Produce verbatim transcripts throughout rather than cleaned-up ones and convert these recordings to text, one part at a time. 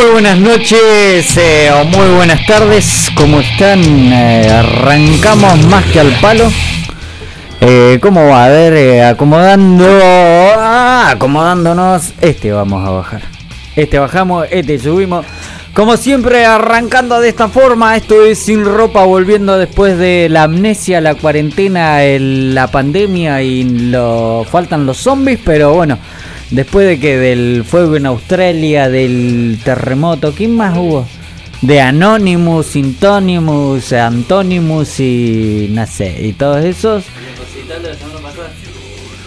Muy buenas noches eh, o muy buenas tardes, ¿cómo están? Eh, arrancamos más que al palo. Eh, ¿Cómo va? A ver, eh, acomodando, ah, acomodándonos. Este vamos a bajar. Este bajamos, este subimos. Como siempre, arrancando de esta forma. Esto es Sin Ropa, volviendo después de la amnesia, la cuarentena, el, la pandemia y lo, faltan los zombies, pero bueno. Después de que del fuego en Australia, del terremoto, ¿quién más hubo? De Anonymous, Syntonymous, Antonimus y no sé, y todos esos. El recital de la semana pasada.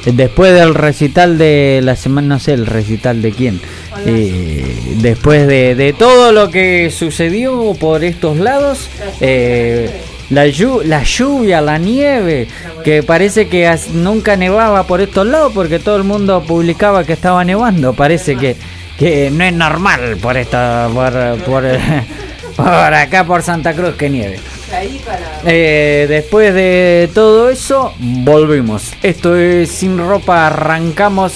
Después del recital de la semana, no sé, el recital de quién. Eh, después de, de todo lo que sucedió por estos lados. Eh, La, llu- la lluvia, la nieve, que parece que as- nunca nevaba por estos lados porque todo el mundo publicaba que estaba nevando. Parece que, que no es normal por esta, por, por, por acá, por Santa Cruz, que nieve. Eh, después de todo eso, volvimos. Esto es Sin Ropa, arrancamos.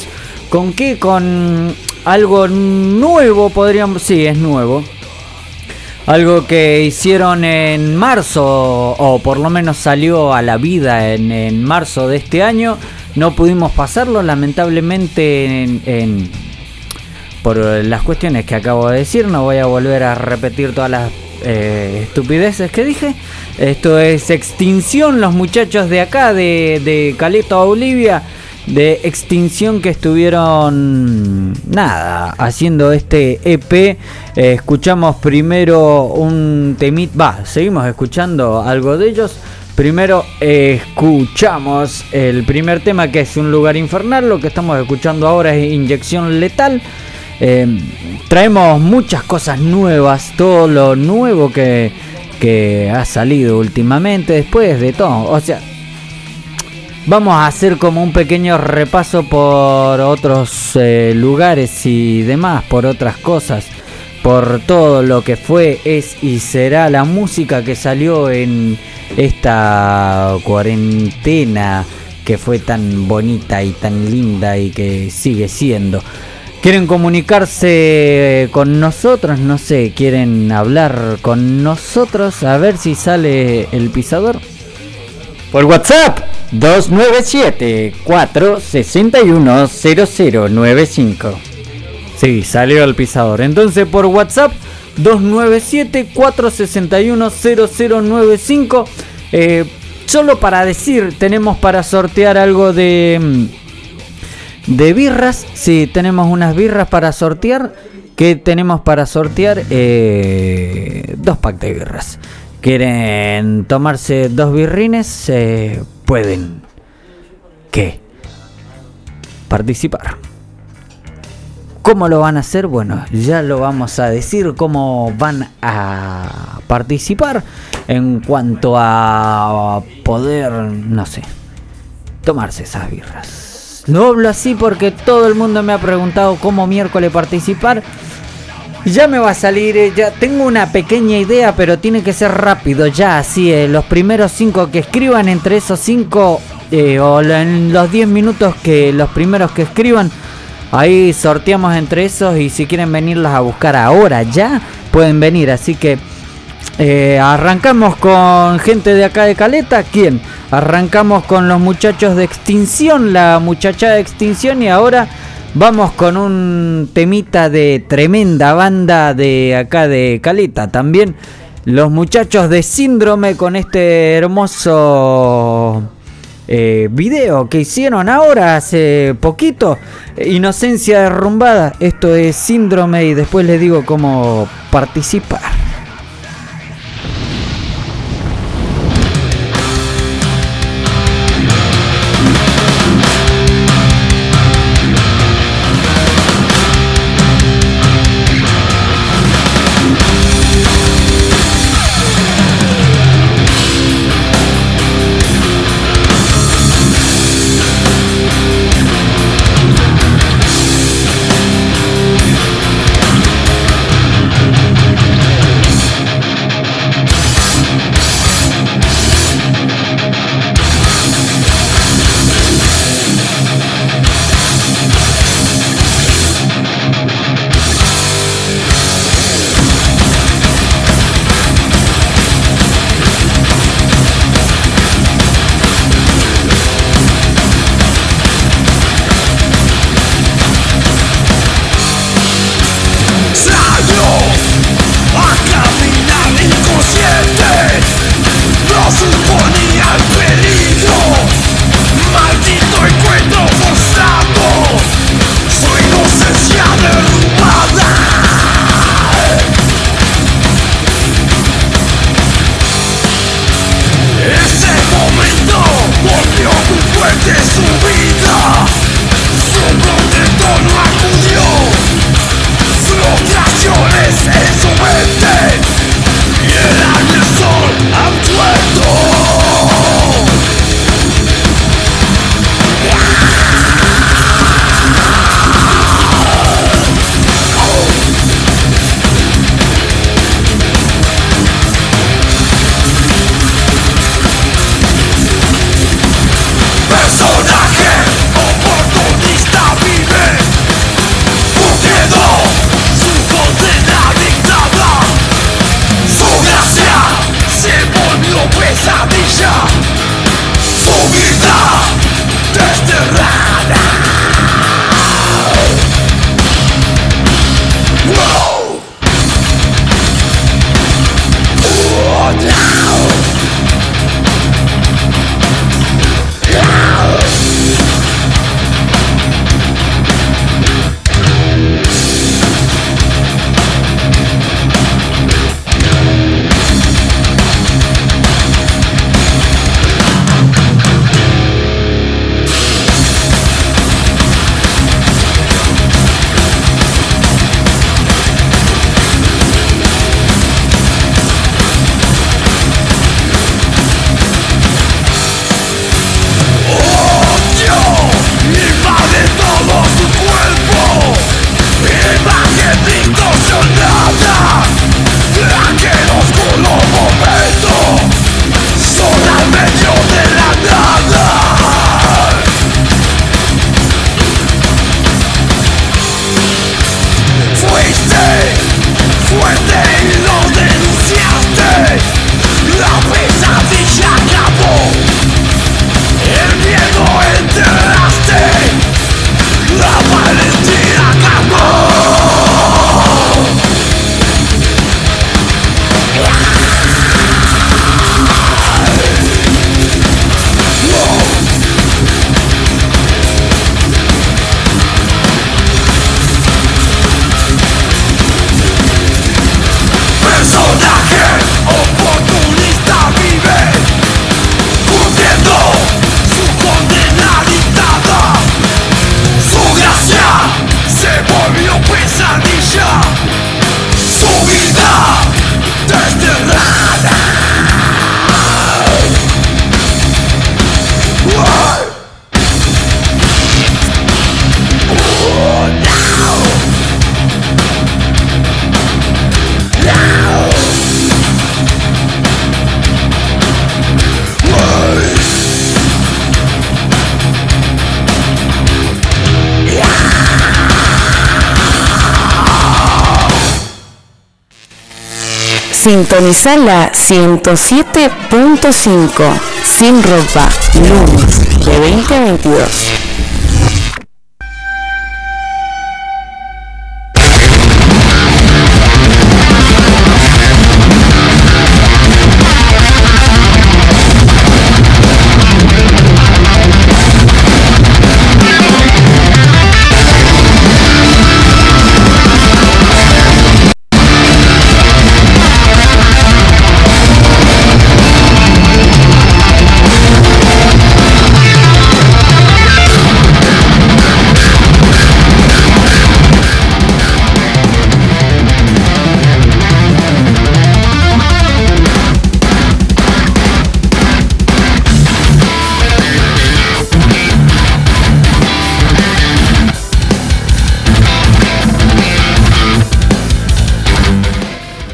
¿Con qué? Con algo nuevo, podríamos... Sí, es nuevo. Algo que hicieron en marzo, o por lo menos salió a la vida en, en marzo de este año. No pudimos pasarlo, lamentablemente, en, en, por las cuestiones que acabo de decir. No voy a volver a repetir todas las eh, estupideces que dije. Esto es Extinción, los muchachos de acá, de, de Caleta, Bolivia, de Extinción, que estuvieron nada haciendo este E P. eh, escuchamos primero un temit, va, seguimos escuchando algo de ellos. Primero eh, escuchamos el primer tema, que es Un Lugar Infernal. Lo que estamos escuchando ahora es Inyección Letal. Eh, traemos muchas cosas nuevas, todo lo nuevo que, que ha salido últimamente, después de todo, o sea. Vamos a hacer como un pequeño repaso por otros eh, lugares y demás, por otras cosas, por todo lo que fue, es y será la música que salió en esta cuarentena que fue tan bonita y tan linda y que sigue siendo. ¿Quieren comunicarse con nosotros? No sé, ¿quieren hablar con nosotros? A ver si sale el pisador. Por WhatsApp, dos nueve siete cuatro seis uno cero cero nueve cinco. Sí, salió el pisador. Entonces por WhatsApp, dos nueve siete cuatro seis uno cero cero nueve cinco. Eh, solo para decir, tenemos para sortear algo de, de birras. Sí, tenemos unas birras para sortear. ¿Qué tenemos para sortear? Eh, dos packs de birras. ¿Quieren tomarse dos birrines? Eh, pueden. ¿Qué? Participar. ¿Cómo lo van a hacer? Bueno, ya lo vamos a decir. ¿Cómo van a participar? En cuanto a poder, no sé, tomarse esas birras. No hablo así porque todo el mundo me ha preguntado cómo miércoles participar. Ya me va a salir, eh, ya tengo una pequeña idea, pero tiene que ser rápido, ya, así, eh, los primeros cinco que escriban, entre esos cinco, eh, o en los diez minutos que los primeros que escriban, ahí sorteamos entre esos, y si quieren venirlos a buscar ahora, ya, pueden venir, así que eh, arrancamos con gente de acá de Caleta. ¿Quién? Arrancamos con los muchachos de Extinción, la muchacha de Extinción, y ahora... Vamos con un temita de tremenda banda de acá de Caleta también. Los muchachos de Síndrome con este hermoso eh, video que hicieron ahora hace poquito. Inocencia derrumbada. Esto es Síndrome y después les digo cómo participar. Sintonizala ciento siete punto cinco. Sin Ropa, lunes de veinte a veintidós.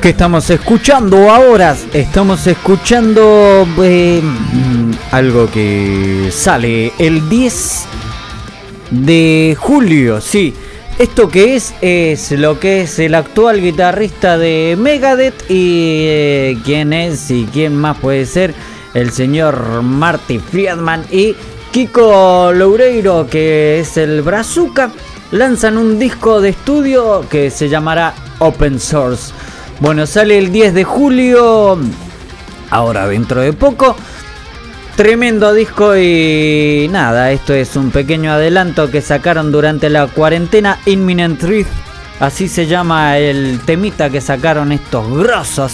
¿Qué estamos escuchando ahora? Estamos escuchando eh, algo que sale el diez de julio, sí. Esto que es, es lo que es el actual guitarrista de Megadeth y eh, quién es y quién más puede ser, el señor Marty Friedman y Kiko Loureiro, que es el Brazuca, lanzan un disco de estudio que se llamará Open Source. Bueno, sale el diez de julio, ahora dentro de poco. Tremendo disco y nada, esto es un pequeño adelanto que sacaron durante la cuarentena. Imminent Threat, así se llama el temita que sacaron estos grosos.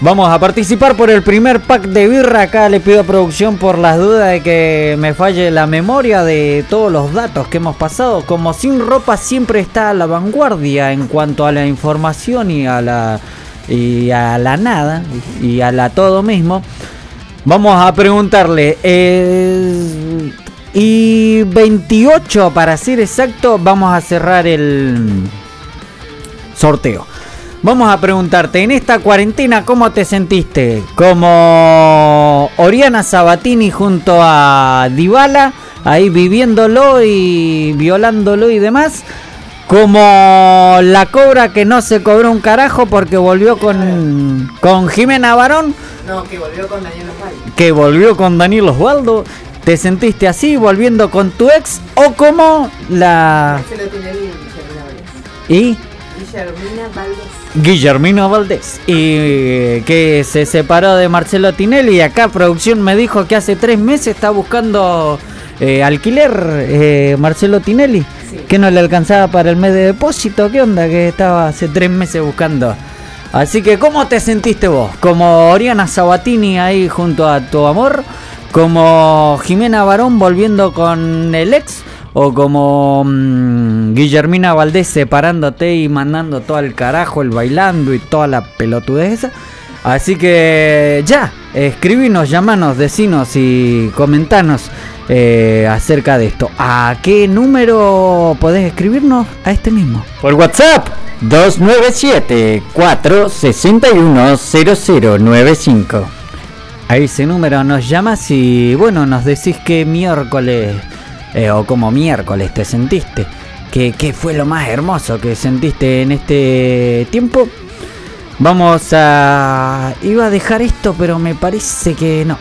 Vamos a participar por el primer pack de birra. Acá le pido a producción por las dudas de que me falle la memoria de todos los datos que hemos pasado. Como Sin Ropa siempre está a la vanguardia en cuanto a la información y a la, y a la nada y a la todo mismo. Vamos a preguntarle. Eh, y veintiocho para ser exacto vamos a cerrar el sorteo. Vamos a preguntarte, en esta cuarentena, ¿cómo te sentiste? Como Oriana Sabatini junto a Dybala, ahí viviéndolo y violándolo y demás. Como la cobra que no se cobró un carajo porque volvió con, con Jimena Barón. No, que volvió con Daniel Osvaldo. Que volvió con Daniel Osvaldo. ¿Te sentiste así, volviendo con tu ex? ¿O como la... Marcelo Tinelli y Guillermina Valdés? ¿Y? Guillermina Valdés. Guillermina Valdés, y que se separó de Marcelo Tinelli. Y acá producción me dijo que hace tres meses está buscando eh, alquiler eh, Marcelo Tinelli, sí. Que no le alcanzaba para el mes de depósito. ¿Qué onda? Que estaba hace tres meses buscando. Así que, ¿cómo te sentiste vos? Como Oriana Sabatini ahí junto a tu amor, como Jimena Barón volviendo con el ex, o como mmm, Guillermina Valdés separándote y mandando todo al carajo, el bailando y toda la pelotudez esa. Así que ya, escribinos, llamanos, decinos y comentanos eh, acerca de esto. ¿A qué número podés escribirnos? A este mismo. Por WhatsApp, dos nueve siete cuatro seis uno cero cero nueve cinco. A ese número nos llamas y bueno, nos decís que miércoles... Eh, o como miércoles te sentiste. ¿Qué, ¿Qué fue lo más hermoso que sentiste en este tiempo? Vamos a... Iba a dejar esto, pero me parece que no.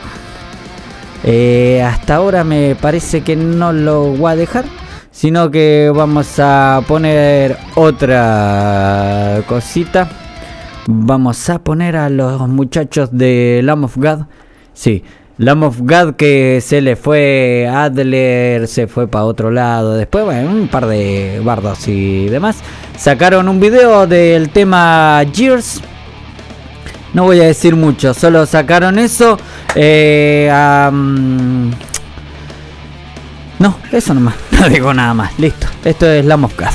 Eh, hasta ahora me parece que no lo voy a dejar. Sino que vamos a poner otra cosita. Vamos a poner a los muchachos de Lamb of God. Sí. Lamb of God, que se le fue Adler, se fue para otro lado. Después, bueno, un par de bardos y demás. Sacaron un video del tema Years. No voy a decir mucho, solo sacaron eso. Eh, um... No, eso nomás. No digo nada más. Listo. Esto es Lamb of God.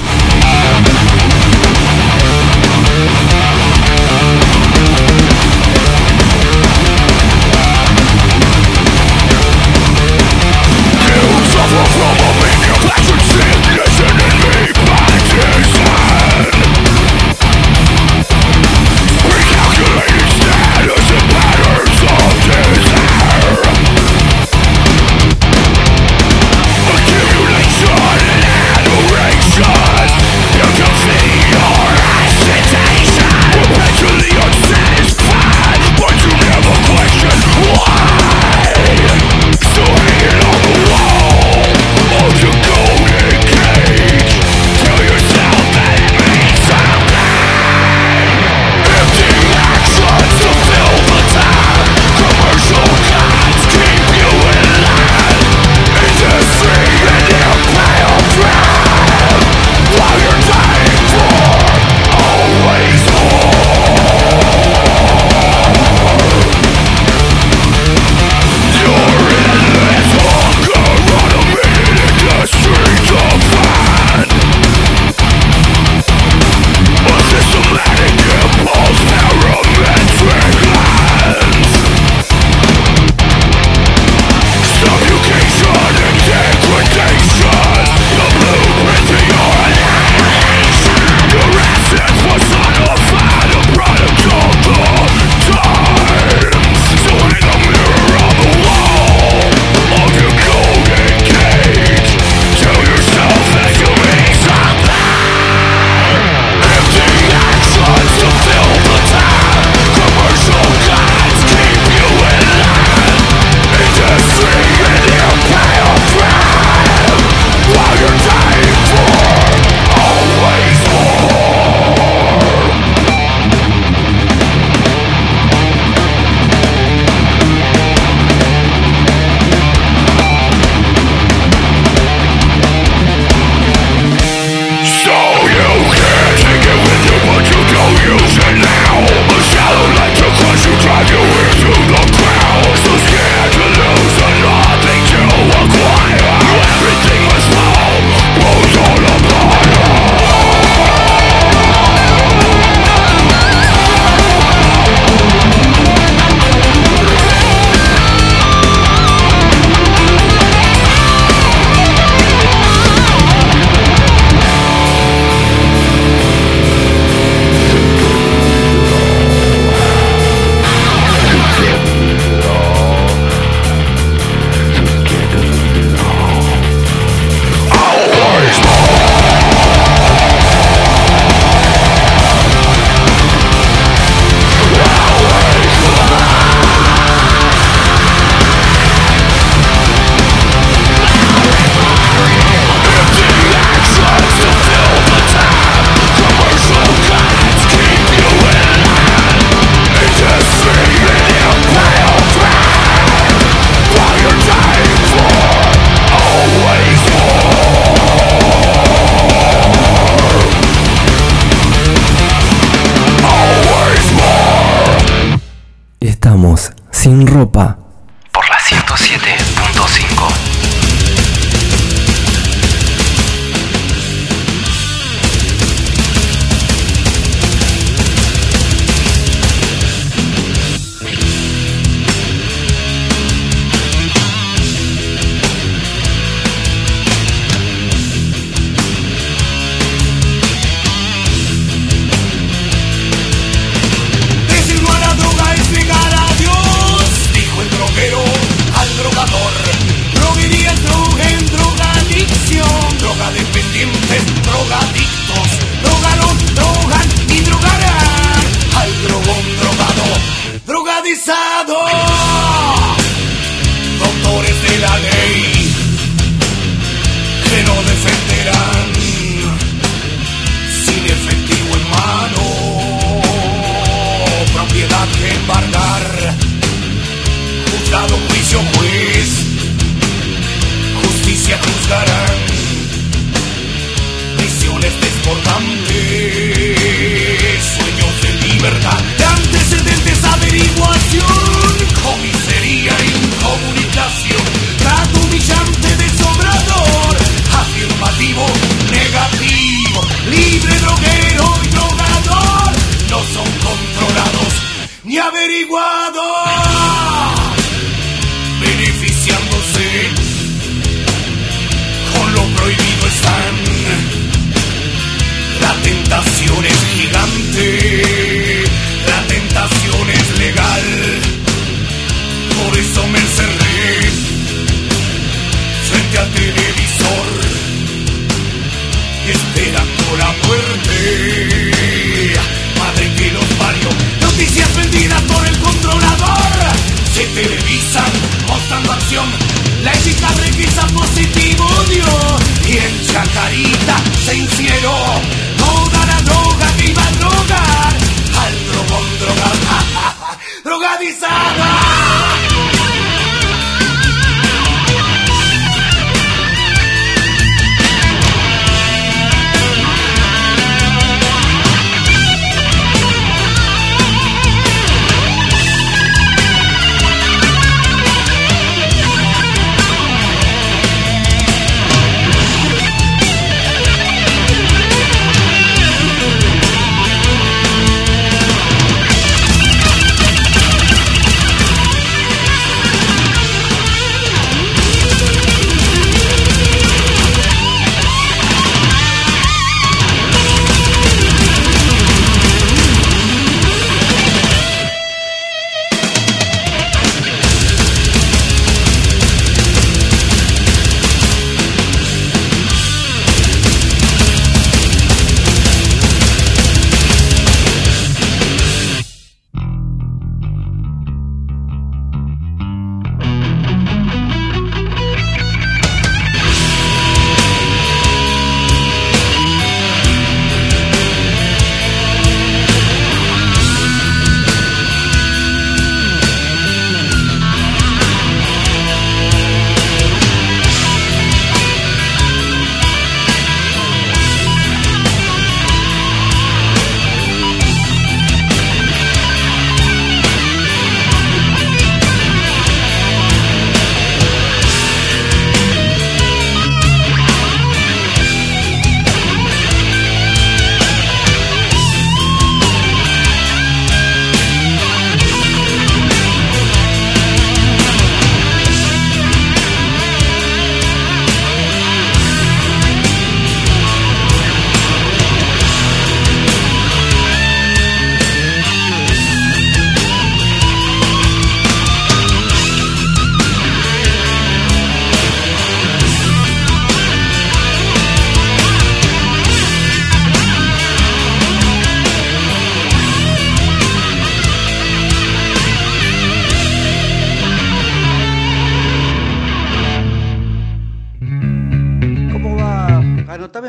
Ropa. Por la ciento siete punto cinco.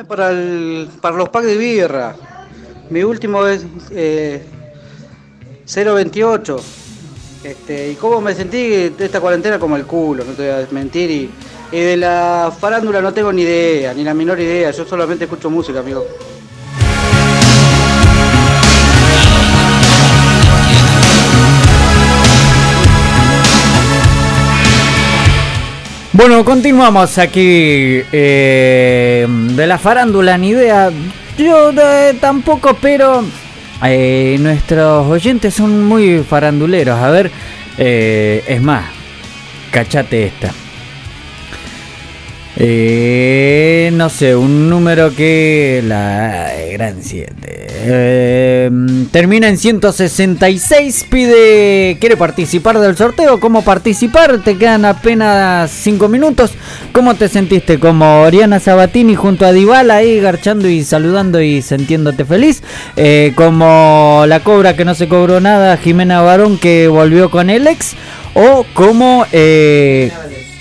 Para, el, para los packs de birra. Mi último es eh, cero veintiocho. Este, y cómo me sentí de esta cuarentena, como el culo, no te voy a mentir. Y, y de la farándula no tengo ni idea, ni la menor idea. Yo solamente escucho música, amigo. Bueno, continuamos aquí eh, de la farándula, ni idea, yo eh, tampoco, pero eh, nuestros oyentes son muy faranduleros. A ver, eh, es más, cachate esta. Eh, no sé, un número que la gran siete eh, termina en ciento sesenta y seis, pide, quiere participar del sorteo. ¿Cómo participar? Te quedan apenas cinco minutos. ¿Cómo te sentiste? Como Oriana Sabatini junto a Dybala, ahí garchando y saludando y sintiéndote feliz, eh, como la cobra que no se cobró nada, Jimena Barón, que volvió con el ex, o como... Eh,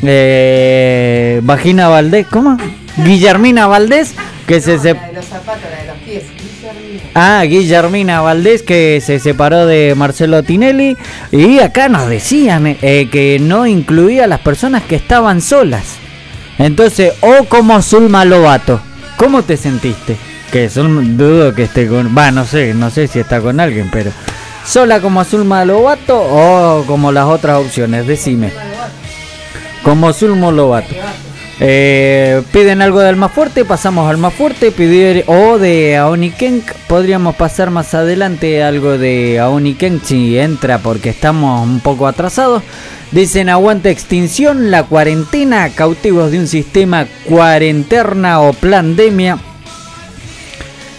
Eh, Vagina Valdés, ¿cómo? Guillermina Valdés, que no, se sep- la de los zapatos, la de los pies, Guillermina. Ah, Guillermina Valdés, que se separó de Marcelo Tinelli. Y acá nos decían eh, que no incluía a las personas que estaban solas. Entonces, o oh, como Zulma Lobato. ¿Cómo te sentiste? Que Zulma, dudo que esté con... Va, no sé, no sé si está con alguien, pero... ¿Sola como Zulma Lobato o como las otras opciones? Decime. Como Zulma Lobato. Eh, piden algo del más fuerte, pasamos al más fuerte. Pedir o oh, de Aonikenk. Podríamos pasar más adelante algo de Aonikenk si entra, porque estamos un poco atrasados. Dicen aguante extinción, la cuarentena, cautivos de un sistema, cuarentena o pandemia.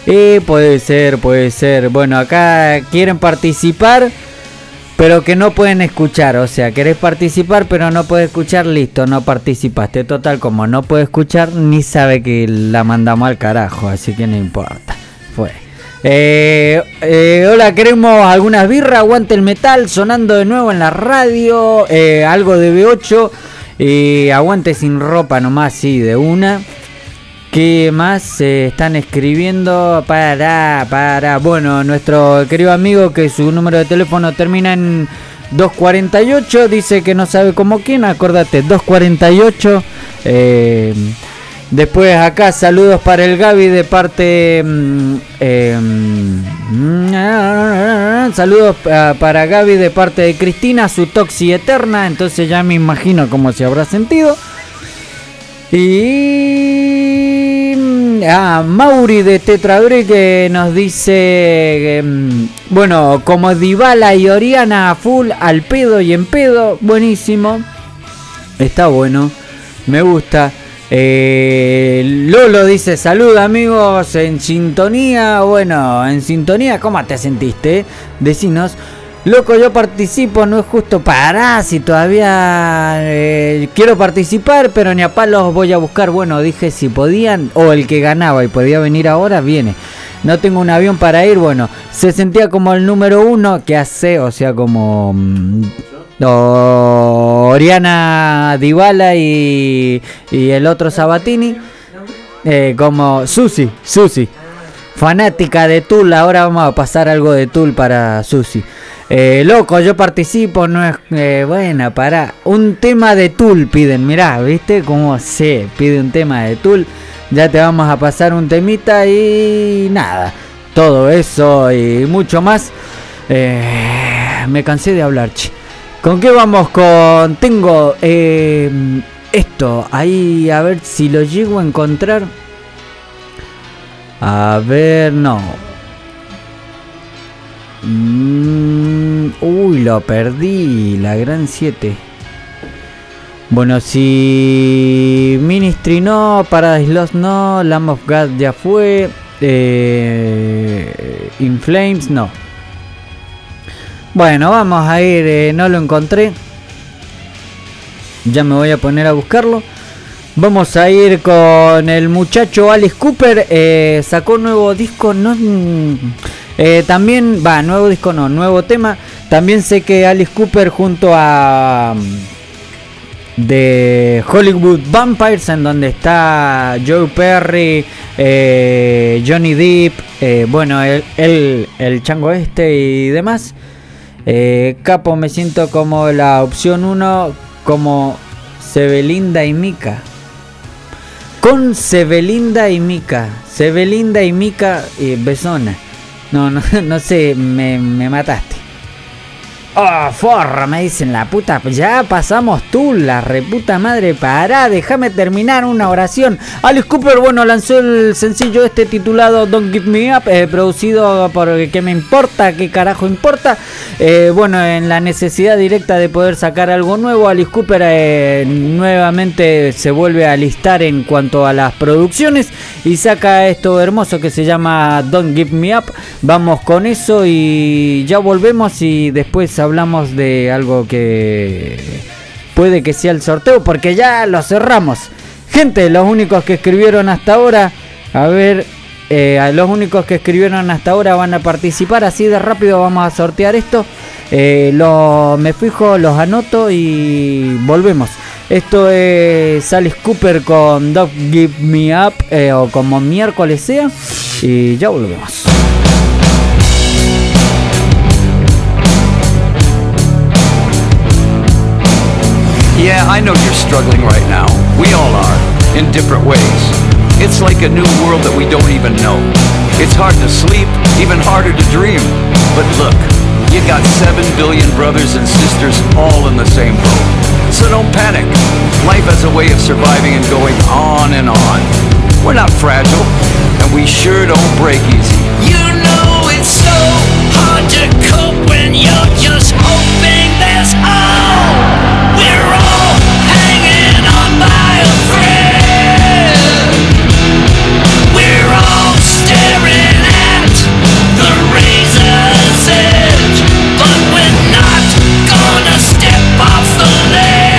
Eh, puede ser, puede ser. Bueno, acá quieren participar, pero que no pueden escuchar. O sea, querés participar pero no puedes escuchar. Listo, no participaste. Total, como no puede escuchar, ni sabe que la mandamos al carajo, así que no importa. Fue eh, eh, hola, queremos algunas birras. Aguante el metal, sonando de nuevo en la radio, eh, algo de B ocho y eh, aguante sin ropa nomás, sí, de una. ¿Qué más se eh, están escribiendo? Para, para... Bueno, nuestro querido amigo que su número de teléfono termina en doscientos cuarenta y ocho. Dice que no sabe como quién. Acordate, doscientos cuarenta y ocho. Eh, después acá, saludos para el Gaby de parte... Eh, saludos para Gaby de parte de Cristina, su toxi eterna. Entonces ya me imagino cómo se habrá sentido. Y... Ah, Mauri de Tetrabre que nos dice eh, bueno, como Dybala y Oriana full al pedo y en pedo, buenísimo, está bueno, me gusta. eh, Lolo dice salud amigos, en sintonía. Bueno, en sintonía, ¿cómo te sentiste? Decinos. Loco, yo participo, no es justo. Pará, si todavía eh, quiero participar, pero ni a palos voy a buscar. Bueno, dije si podían, o el que ganaba y podía venir ahora, viene. No tengo un avión para ir, bueno. Se sentía como el número uno, que hace, o sea, como... Oh, Oriana Dybala y, y el otro Sabatini. Eh, como Susi, Susi. Fanática de Tul, ahora vamos a pasar algo de Tul para Susi. Eh, loco, yo participo, no es... Eh, bueno, para un tema de Tul piden, mirá, ¿viste? Como se pide un tema de Tul. Ya te vamos a pasar un temita y nada. Todo eso y mucho más. Eh, me cansé de hablar, che. ¿Con qué vamos? Con... Tengo eh, esto ahí, a ver si lo llego a encontrar. A ver, no... Mm, uy, lo perdí. La gran siete. Bueno, si Ministry no, Paradise Lost no, Lamb of God ya fue, eh, In Flames no. Bueno, vamos a ir, eh, no lo encontré. Ya me voy a poner a buscarlo. Vamos a ir con el muchacho Alice Cooper, eh, sacó nuevo disco, no... Eh, también, va, nuevo disco no, nuevo tema. También sé que Alice Cooper junto a The Hollywood Vampires, en donde está Joe Perry, eh, Johnny Depp, eh, bueno, el, el, el chango este y demás. eh, Capo, me siento como la opción uno, como Sebelinda y Mika. Con Sebelinda y Mika Sebelinda y Mika eh, Besona. No, no, no sé, me, me mataste. Oh, forro, me dicen la puta. Ya pasamos Tul, la reputa madre. Pará, déjame terminar una oración. Alice Cooper, bueno, lanzó el sencillo este titulado Don't Give Me Up, eh, producido por ¿Qué me importa? ¿Qué carajo importa? Eh, bueno, en la necesidad directa de poder sacar algo nuevo, Alice Cooper eh, nuevamente se vuelve a listar en cuanto a las producciones y saca esto hermoso que se llama Don't Give Me Up. Vamos con eso y ya volvemos y después hablamos de algo que puede que sea el sorteo, porque ya lo cerramos. Gente, los únicos que escribieron hasta ahora, a ver, eh, a los únicos que escribieron hasta ahora van a participar. Así de rápido vamos a sortear esto. Eh, lo, me fijo, los anoto y volvemos. Esto es Alice Cooper con Don't Give Me Up, eh, o como miércoles sea, y ya volvemos. Yeah, I know you're struggling right now. We all are, in different ways. It's like a new world that we don't even know. It's hard to sleep, even harder to dream. But look, you got seven billion brothers and sisters all in the same boat. So don't panic. Life has a way of surviving and going on and on. We're not fragile, and we sure don't break easy. You know it's so hard to cope when you're just hoping there's hope. We're all hanging on by a thread. We're all staring at the razor's edge, but we're not gonna step off the ledge.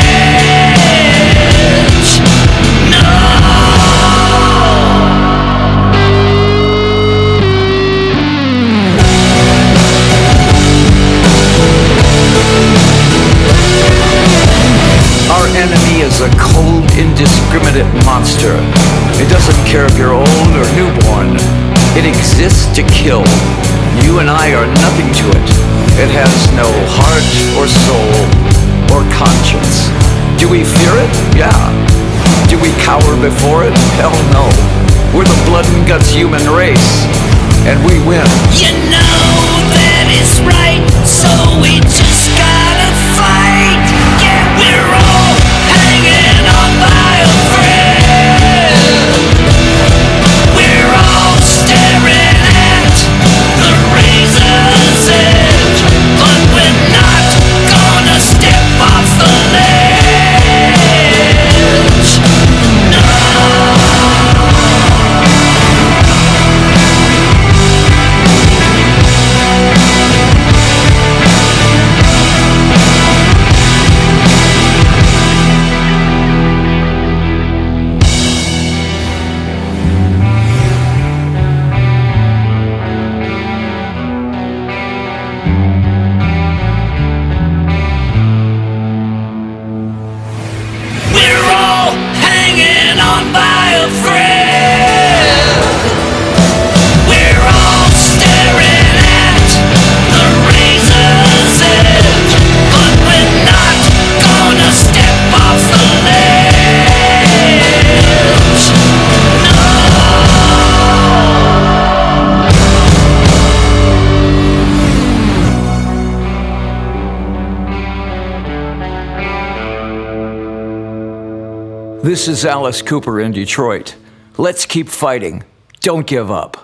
No. Our enemy is a cold, indiscriminate monster. It doesn't care if you're old or newborn. It exists to kill. You and I are nothing to it. It has no heart or soul or conscience. Do we fear it? Yeah. Do we cower before it? Hell no. We're the blood and guts human race, and we win. You know that it's right, so we just gotta fight. Yeah, we're all hanging on by a thread. We're all staring at the razor's edge, but we're not gonna step off the ledge. This is Alice Cooper in Detroit. Let's keep fighting. Don't give up.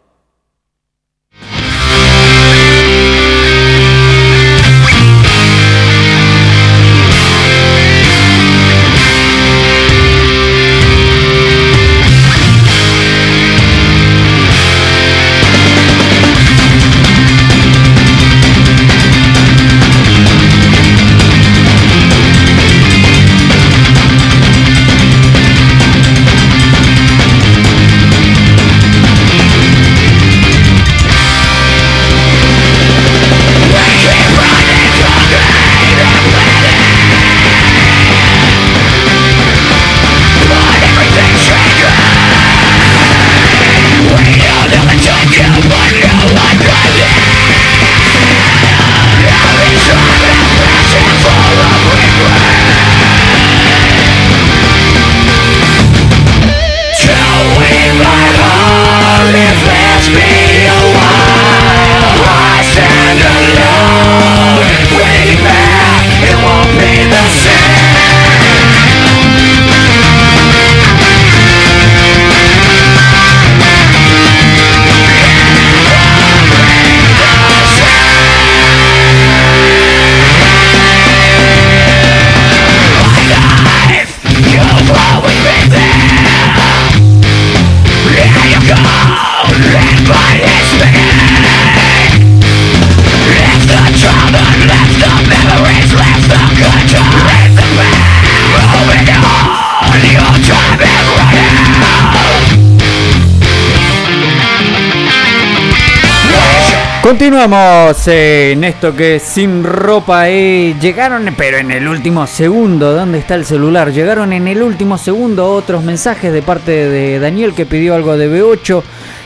Continuamos en esto que es Sin Ropa. eh, Llegaron, pero en el último segundo. ¿Dónde está el celular? Llegaron en el último segundo otros mensajes de parte de Daniel, que pidió algo de B ocho.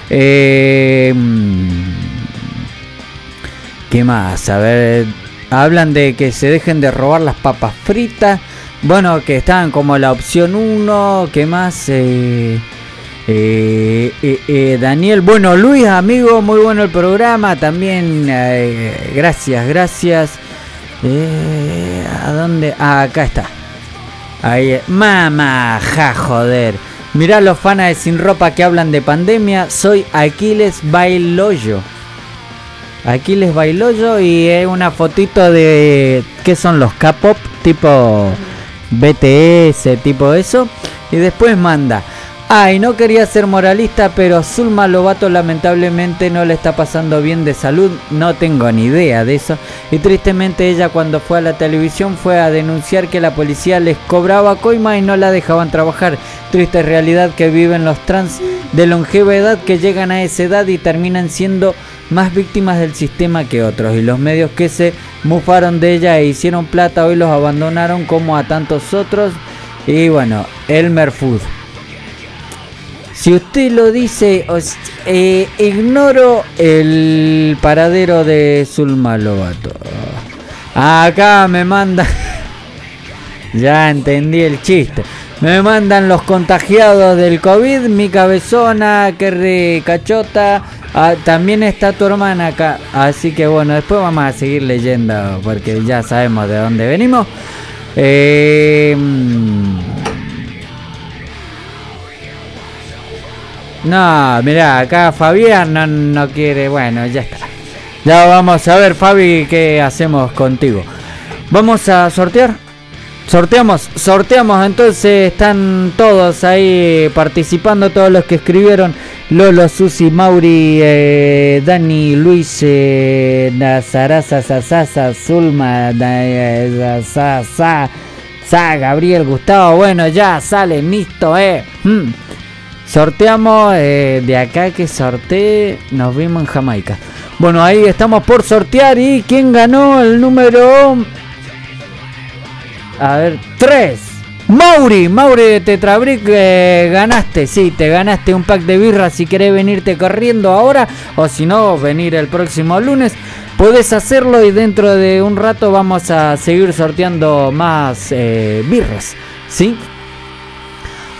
eh, ¿Qué más? A ver, hablan de que se dejen de robar las papas fritas. Bueno, que estaban como la opción uno. ¿Qué más? Eh... Eh, eh, eh, Daniel, bueno, Luis, amigo, muy bueno el programa también. Eh, gracias, gracias. Eh, ¿A dónde? Ah, acá está. Ahí, mamá, ja, joder. Mirá los fanas de Sin Ropa que hablan de pandemia. Soy Aquiles Bailoyo. Aquiles Bailoyo, y es una fotito de ¿qué son los K-pop? Tipo B T S, tipo eso. Y después manda. Ay, ah, no quería ser moralista, pero Zulma Lobato lamentablemente no le está pasando bien de salud. No tengo ni idea de eso. Y tristemente ella, cuando fue a la televisión, fue a denunciar que la policía les cobraba coima y no la dejaban trabajar. Triste realidad que viven los trans de longeva edad, que llegan a esa edad y terminan siendo más víctimas del sistema que otros. Y los medios que se mufaron de ella e hicieron plata hoy los abandonaron, como a tantos otros. Y bueno, Elmer Food. Si usted lo dice, os, eh, ignoro el paradero de Zulma Lobato. Acá me manda. Ya entendí el chiste. Me mandan los contagiados del COVID. Mi cabezona, Kerry Cachota. Ah, también está tu hermana acá. Así que bueno, después vamos a seguir leyendo, porque ya sabemos de dónde venimos. Eh... No, mirá, acá Fabián no, no quiere. Bueno, ya está. Ya vamos a ver, Fabi, qué hacemos contigo. Vamos a sortear. Sorteamos, sorteamos. Entonces están todos ahí participando, todos los que escribieron. Lolo, Susi, Mauri, eh, Dani, Luis, eh, Nazaraza, Sasasa, Zulma, eh, Sasa, Sa, Gabriel, Gustavo. Bueno, ya salen, listo, eh. Mm. Sorteamos, eh, de acá que sorteé, nos vimos en Jamaica. Bueno, ahí estamos por sortear. ¿Y quién ganó el número? A ver, tres. Mauri, Mauri de Tetrabrick, eh, ganaste, sí, te ganaste un pack de birra. Si querés venirte corriendo ahora, o si no, venir el próximo lunes, podés hacerlo, y dentro de un rato vamos a seguir sorteando más eh, birras, ¿sí?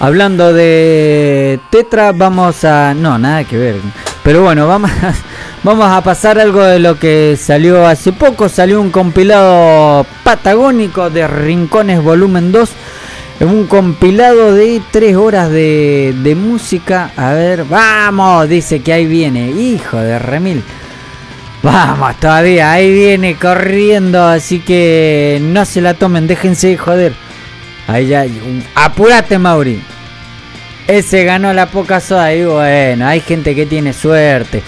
Hablando de Tetra, vamos a... No, nada que ver. Pero bueno, vamos a, vamos a pasar algo de lo que salió hace poco. Salió un compilado patagónico de Rincones Volumen dos. Un compilado de tres horas de, de música. A ver, vamos, dice que ahí viene. Hijo de remil. Vamos, todavía, ahí viene corriendo. Así que no se la tomen, déjense joder. Ahí ya, apurate, Mauri. Ese ganó la poca soda. Y bueno, hay gente que tiene suerte.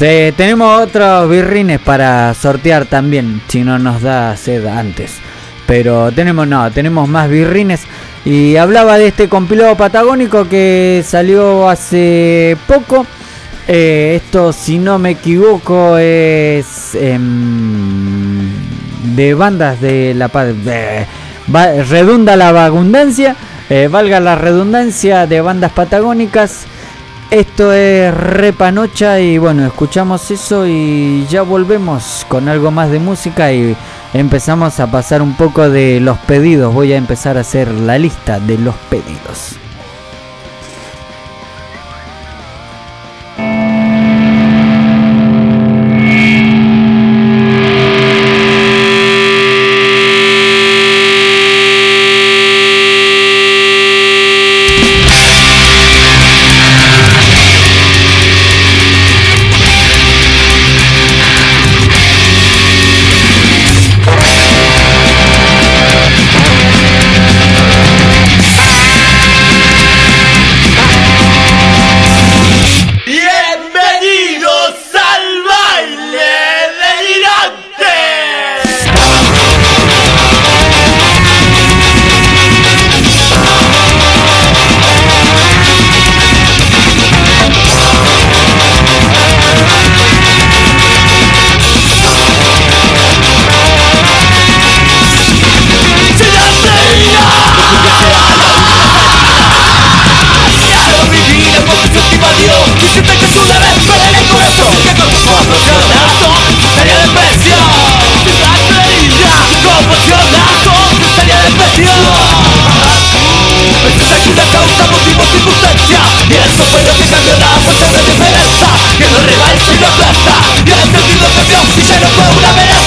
Te, tenemos otros birrines para sortear también, si no nos da sed antes. Pero tenemos, no, tenemos más birrines. Y hablaba de este compilado patagónico que salió hace poco. Eh, esto, si no me equivoco, es eh, de bandas de la paz. Va, redunda la vagabundancia, eh, valga la redundancia, de bandas patagónicas. Esto es Repanocha, y bueno, escuchamos eso y ya volvemos con algo más de música y empezamos a pasar un poco de los pedidos. Voy a empezar a hacer la lista de los pedidos. de una posible diferenza, miedo rival si no aplasta, y el sentido que vio si ya no fue una amenaza.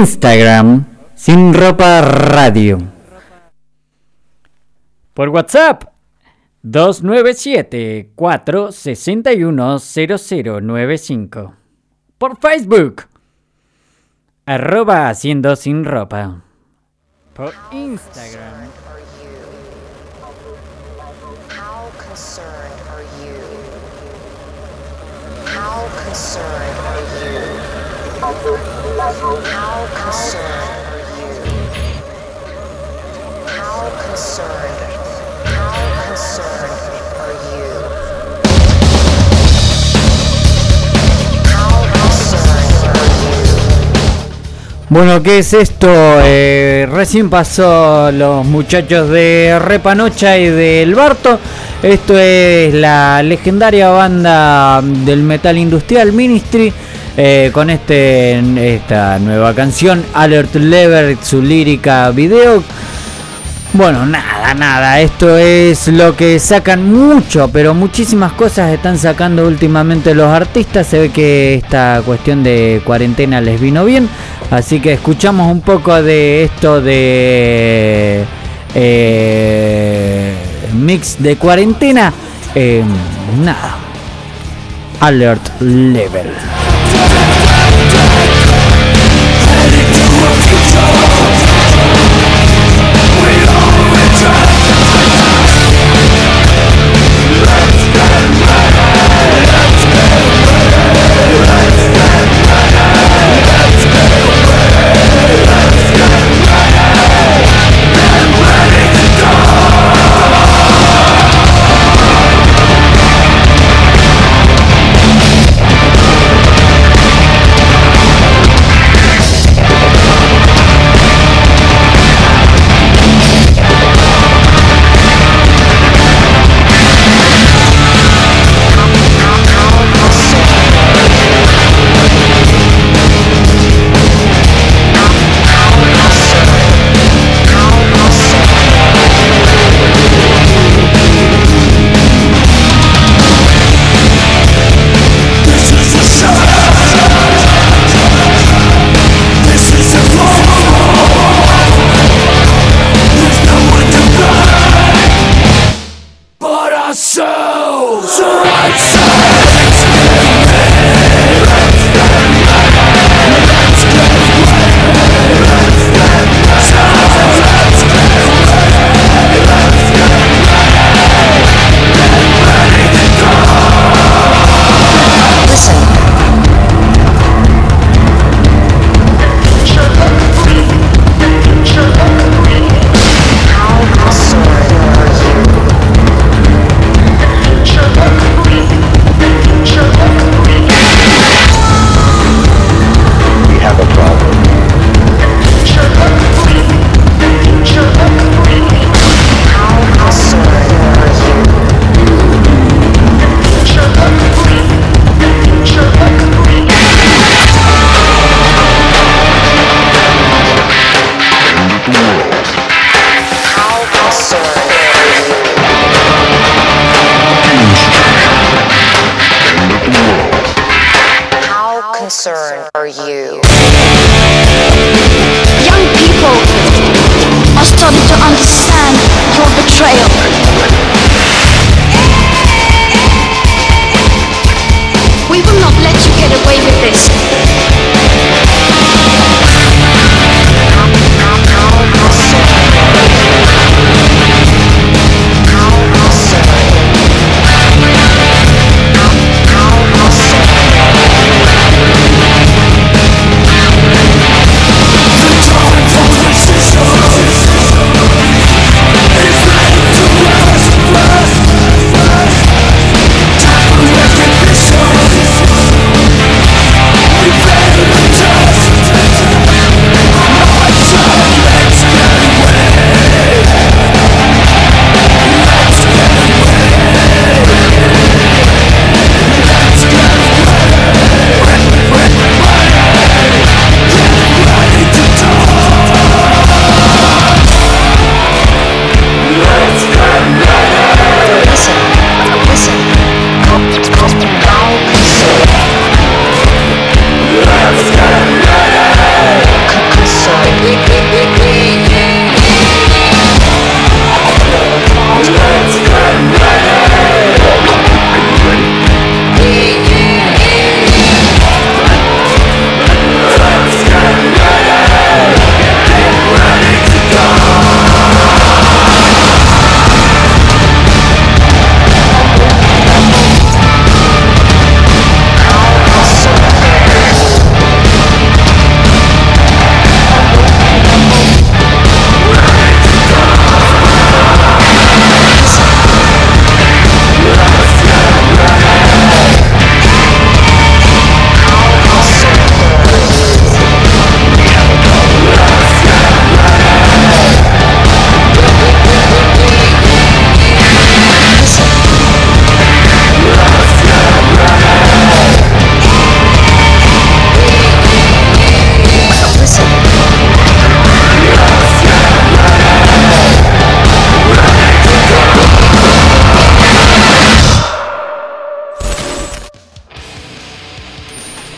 Instagram, Sin Ropa Radio. Por WhatsApp, dos nueve siete, cuatro seis uno, cero cero nueve cinco. Por Facebook, arroba haciendo sin ropa. Por Instagram, how concerned are you? How concerned are you? How concerned are you? How concerned? How concerned are you? How concerned are you? Bueno, ¿qué es esto? Eh, recién pasó los muchachos de Repanocha y del Barto. Esto es la legendaria banda del metal industrial Ministry, eh, con este esta nueva canción Alert Lever, su lírica video. Bueno, nada, nada, esto es lo que sacan mucho, pero muchísimas cosas están sacando últimamente los artistas. Se ve que esta cuestión de cuarentena les vino bien, así que escuchamos un poco de esto de eh, mix de cuarentena. Eh, nada, Alert Level. It's not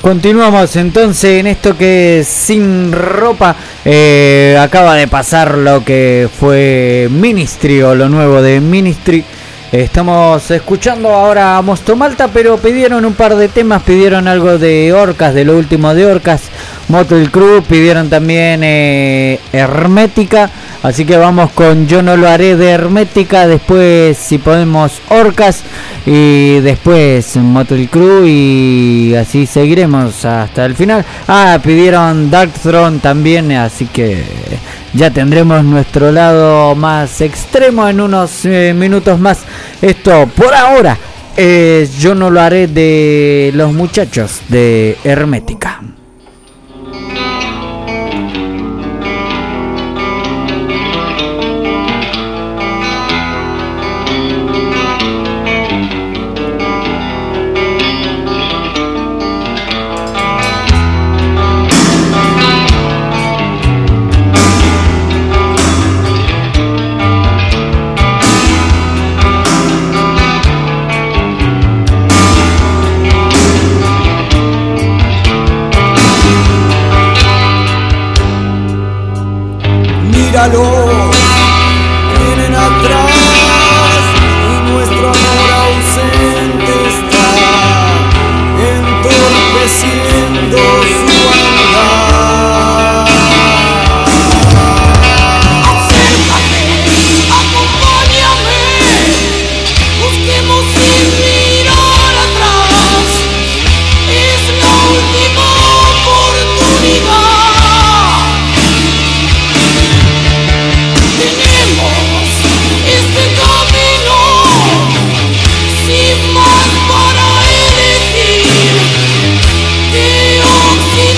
Continuamos entonces en esto que es Sin Ropa. Eh, acaba de pasar lo que fue Ministry o lo nuevo de Ministry. Estamos escuchando ahora a Mostomalta, pero pidieron un par de temas. Pidieron algo de Orcas, de lo último de Orcas, Mötley Crüe, pidieron también eh, Hermética. Así que vamos con Yo No Lo Haré de Hermética, después si podemos Orcas y después Mötley Crüe y así seguiremos hasta el final. Ah, pidieron Dark Throne también, así que ya tendremos nuestro lado más extremo en unos eh, minutos más. Esto por ahora eh, Yo No Lo Haré de los muchachos de Hermética. Vienen atrás y nuestro amor ausente está entorpeciendo su andar. Acércate, acompáñame, busquemos sin mirar atrás, es la última oportunidad. Para elegir, te odio.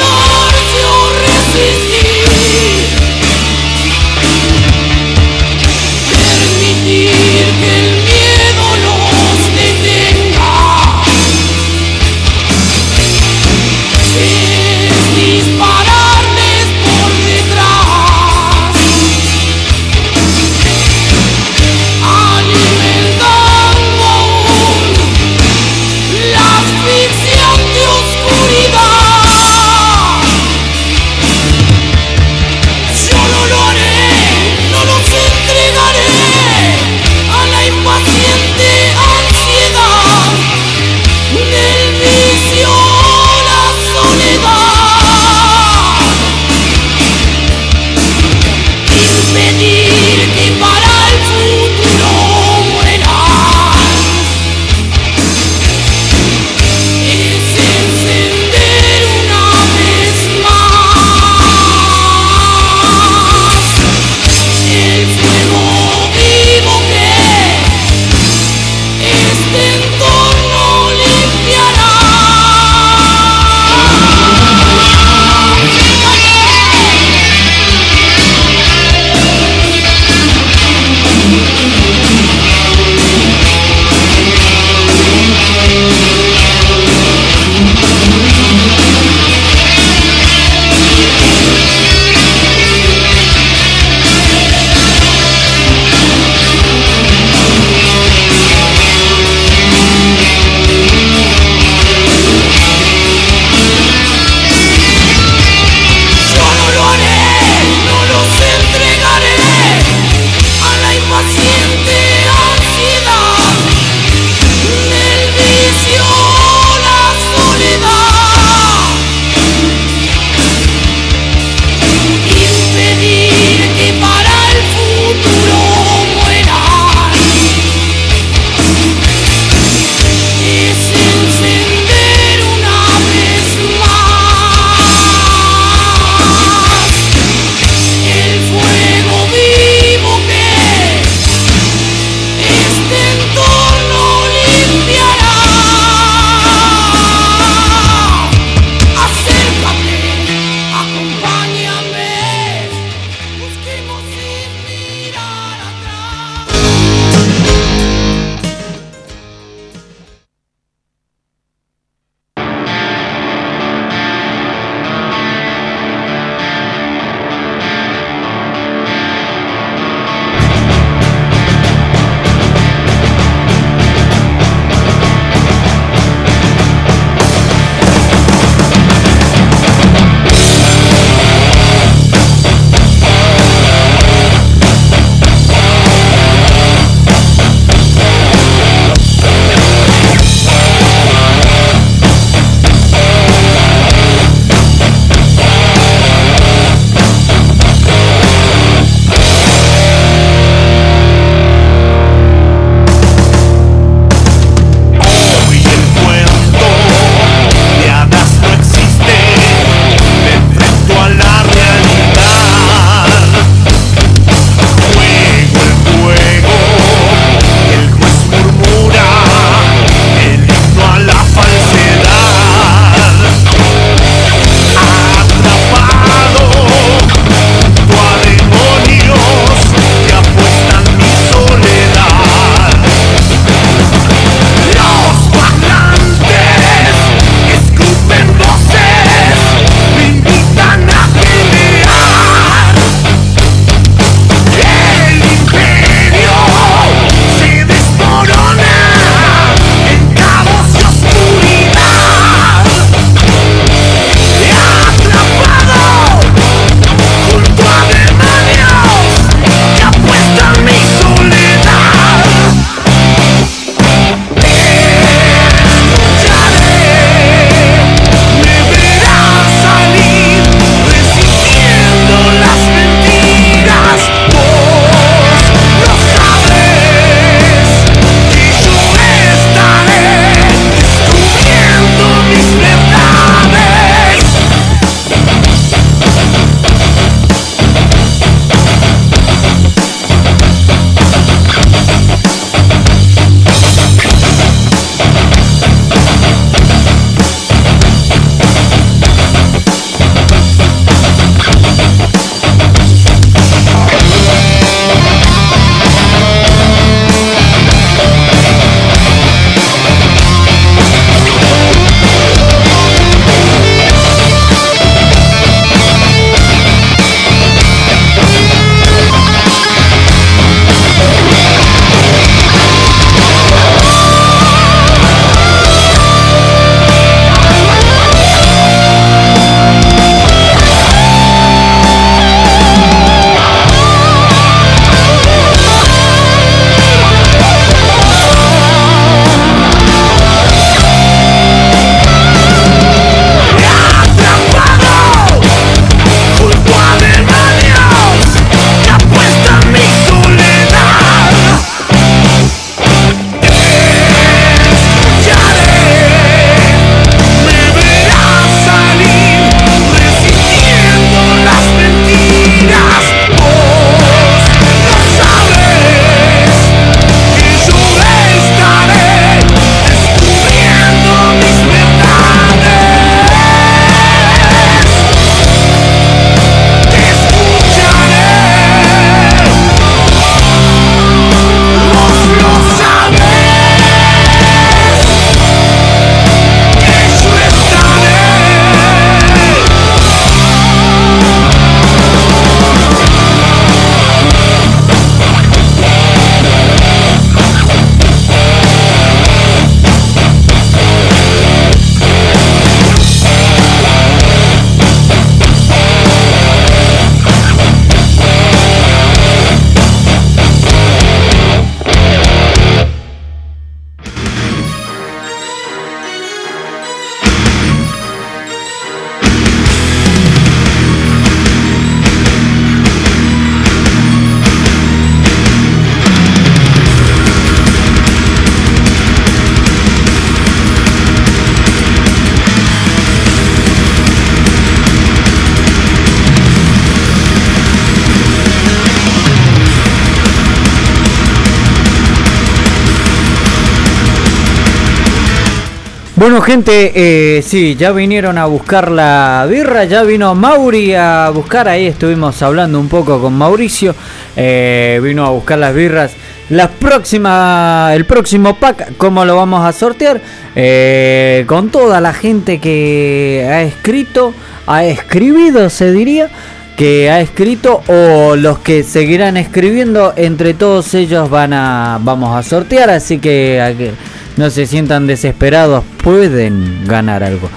Bueno, gente, eh, sí, ya vinieron a buscar la birra, ya vino Mauri a buscar, ahí estuvimos hablando un poco con Mauricio, eh, vino a buscar las birras. La próxima, el próximo pack, ¿cómo lo vamos a sortear? Eh, con toda la gente que ha escrito, ha escribido, se diría, que ha escrito o los que seguirán escribiendo, entre todos ellos van a, vamos a sortear, así que, a que no se sientan desesperados, pueden ganar algo.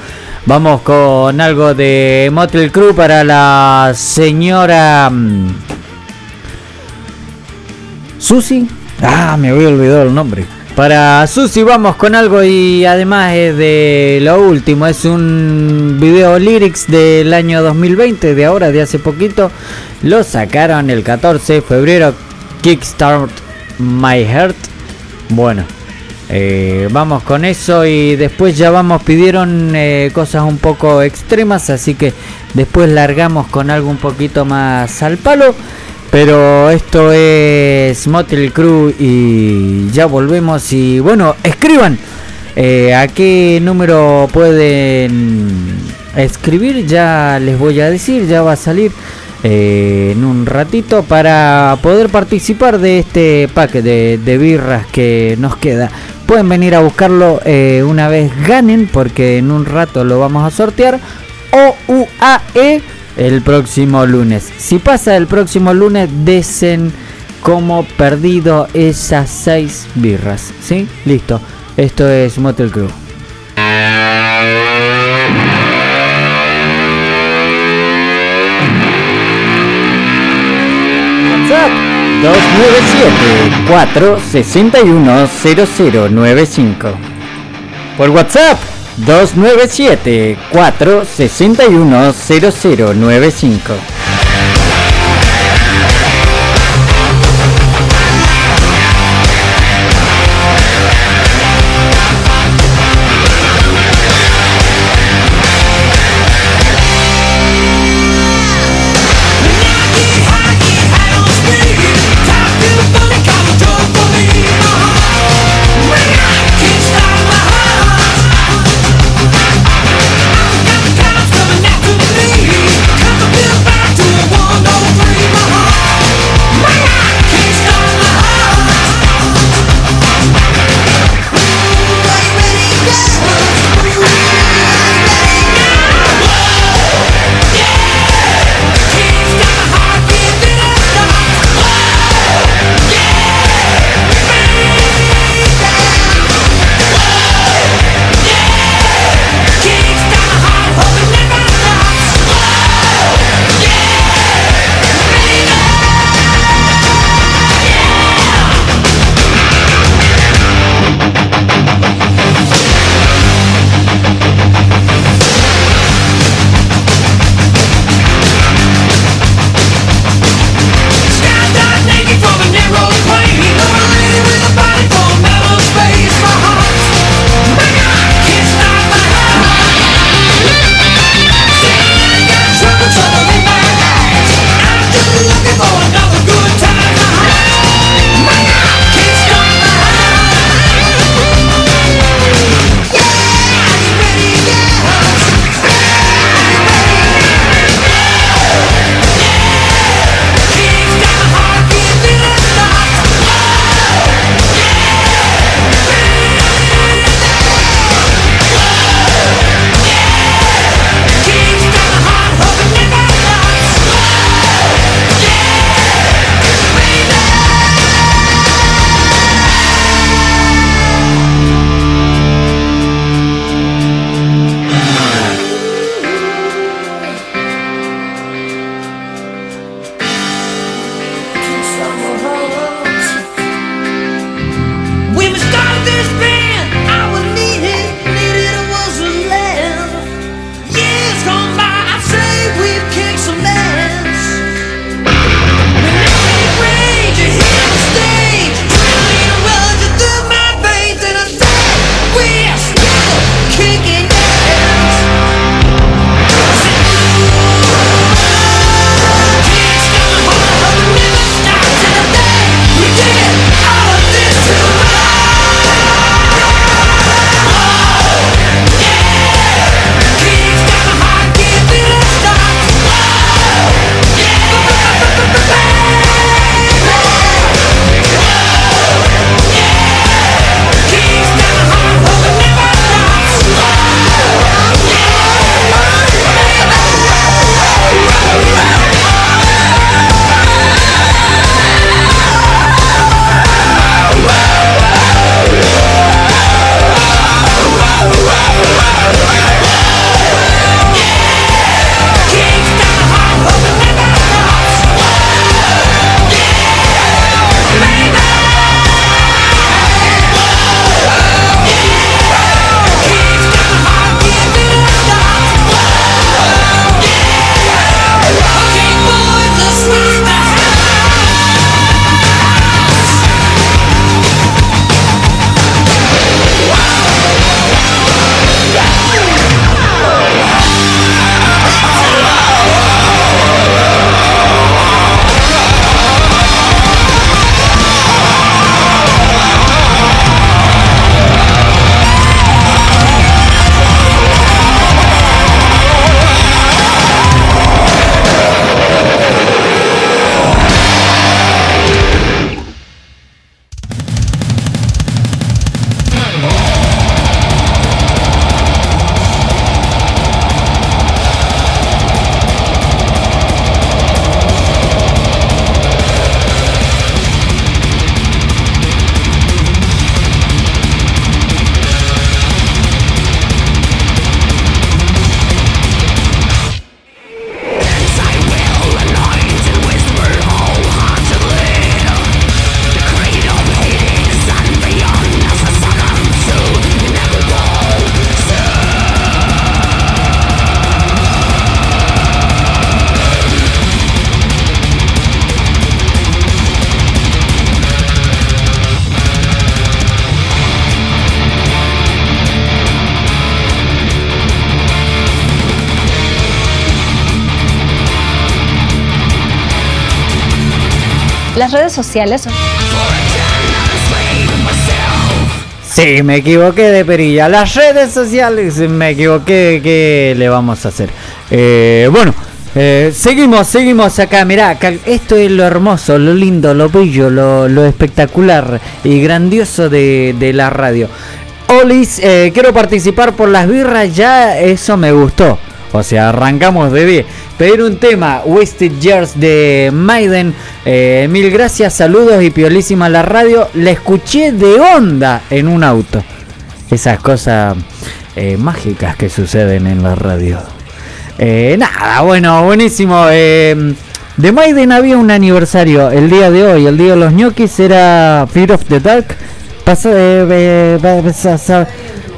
Vamos con algo de Mötley Crüe para la señora Susi. Ah, me había olvidado el nombre. Para Susi vamos con algo, y además es de lo último, es un video lyrics del año dos mil veinte, de ahora, de hace poquito. Lo sacaron el catorce de febrero, Kickstart My Heart. Bueno, eh, vamos con eso, y después ya vamos, pidieron eh, cosas un poco extremas, así que después largamos con algo un poquito más al palo. Pero esto es Mötley Crüe y ya volvemos. Y bueno, escriban eh, a qué número pueden escribir, ya les voy a decir, ya va a salir eh, en un ratito, para poder participar de este pack de, de birras que nos queda. Pueden venir a buscarlo eh, una vez ganen, porque en un rato lo vamos a sortear. O U A E el próximo lunes. Si pasa el próximo lunes, desen como perdido esas seis birras, ¿sí? Listo. Esto es Mötley Crüe. WhatsApp dos nueve siete cuatro seis uno cero cero nueve cinco. Por WhatsApp dos nueve siete cuatro seis uno cero cero nueve cinco. Back Las redes sociales. Sí, me equivoqué de perilla. Las redes sociales, me equivoqué. ¿Qué le vamos a hacer? Eh, bueno, eh, seguimos, seguimos acá. Mirá, esto es lo hermoso, lo lindo, lo bello, lo, lo espectacular y grandioso de, de la radio. Olis, eh, quiero participar por las birras, ya eso me gustó. O sea, arrancamos de diez. Pedir un tema, Wasted Years de Maiden. Eh, mil gracias, saludos y piolísima la radio. La escuché de onda en un auto. Esas cosas eh, mágicas que suceden en la radio. Eh, nada, bueno, buenísimo. Eh, de Maiden había un aniversario el día de hoy. El día de los ñoquis era Fear of the Dark. Pasó, eh, eh, eh,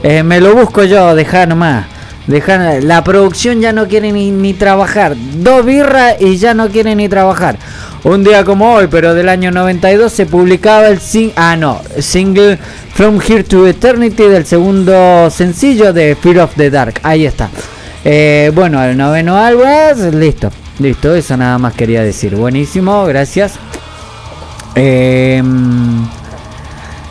eh, me lo busco yo, dejá nomás. Dejar, la producción ya no quiere ni, ni trabajar. Dos birras y ya no quiere ni trabajar. Un día como hoy, pero del año noventa y dos, se publicaba el sing- ah, no, single From Here to Eternity, del segundo sencillo de Fear of the Dark. Ahí está. Eh, bueno, el noveno álbum. Listo, listo. Eso nada más quería decir. Buenísimo, gracias. Eh...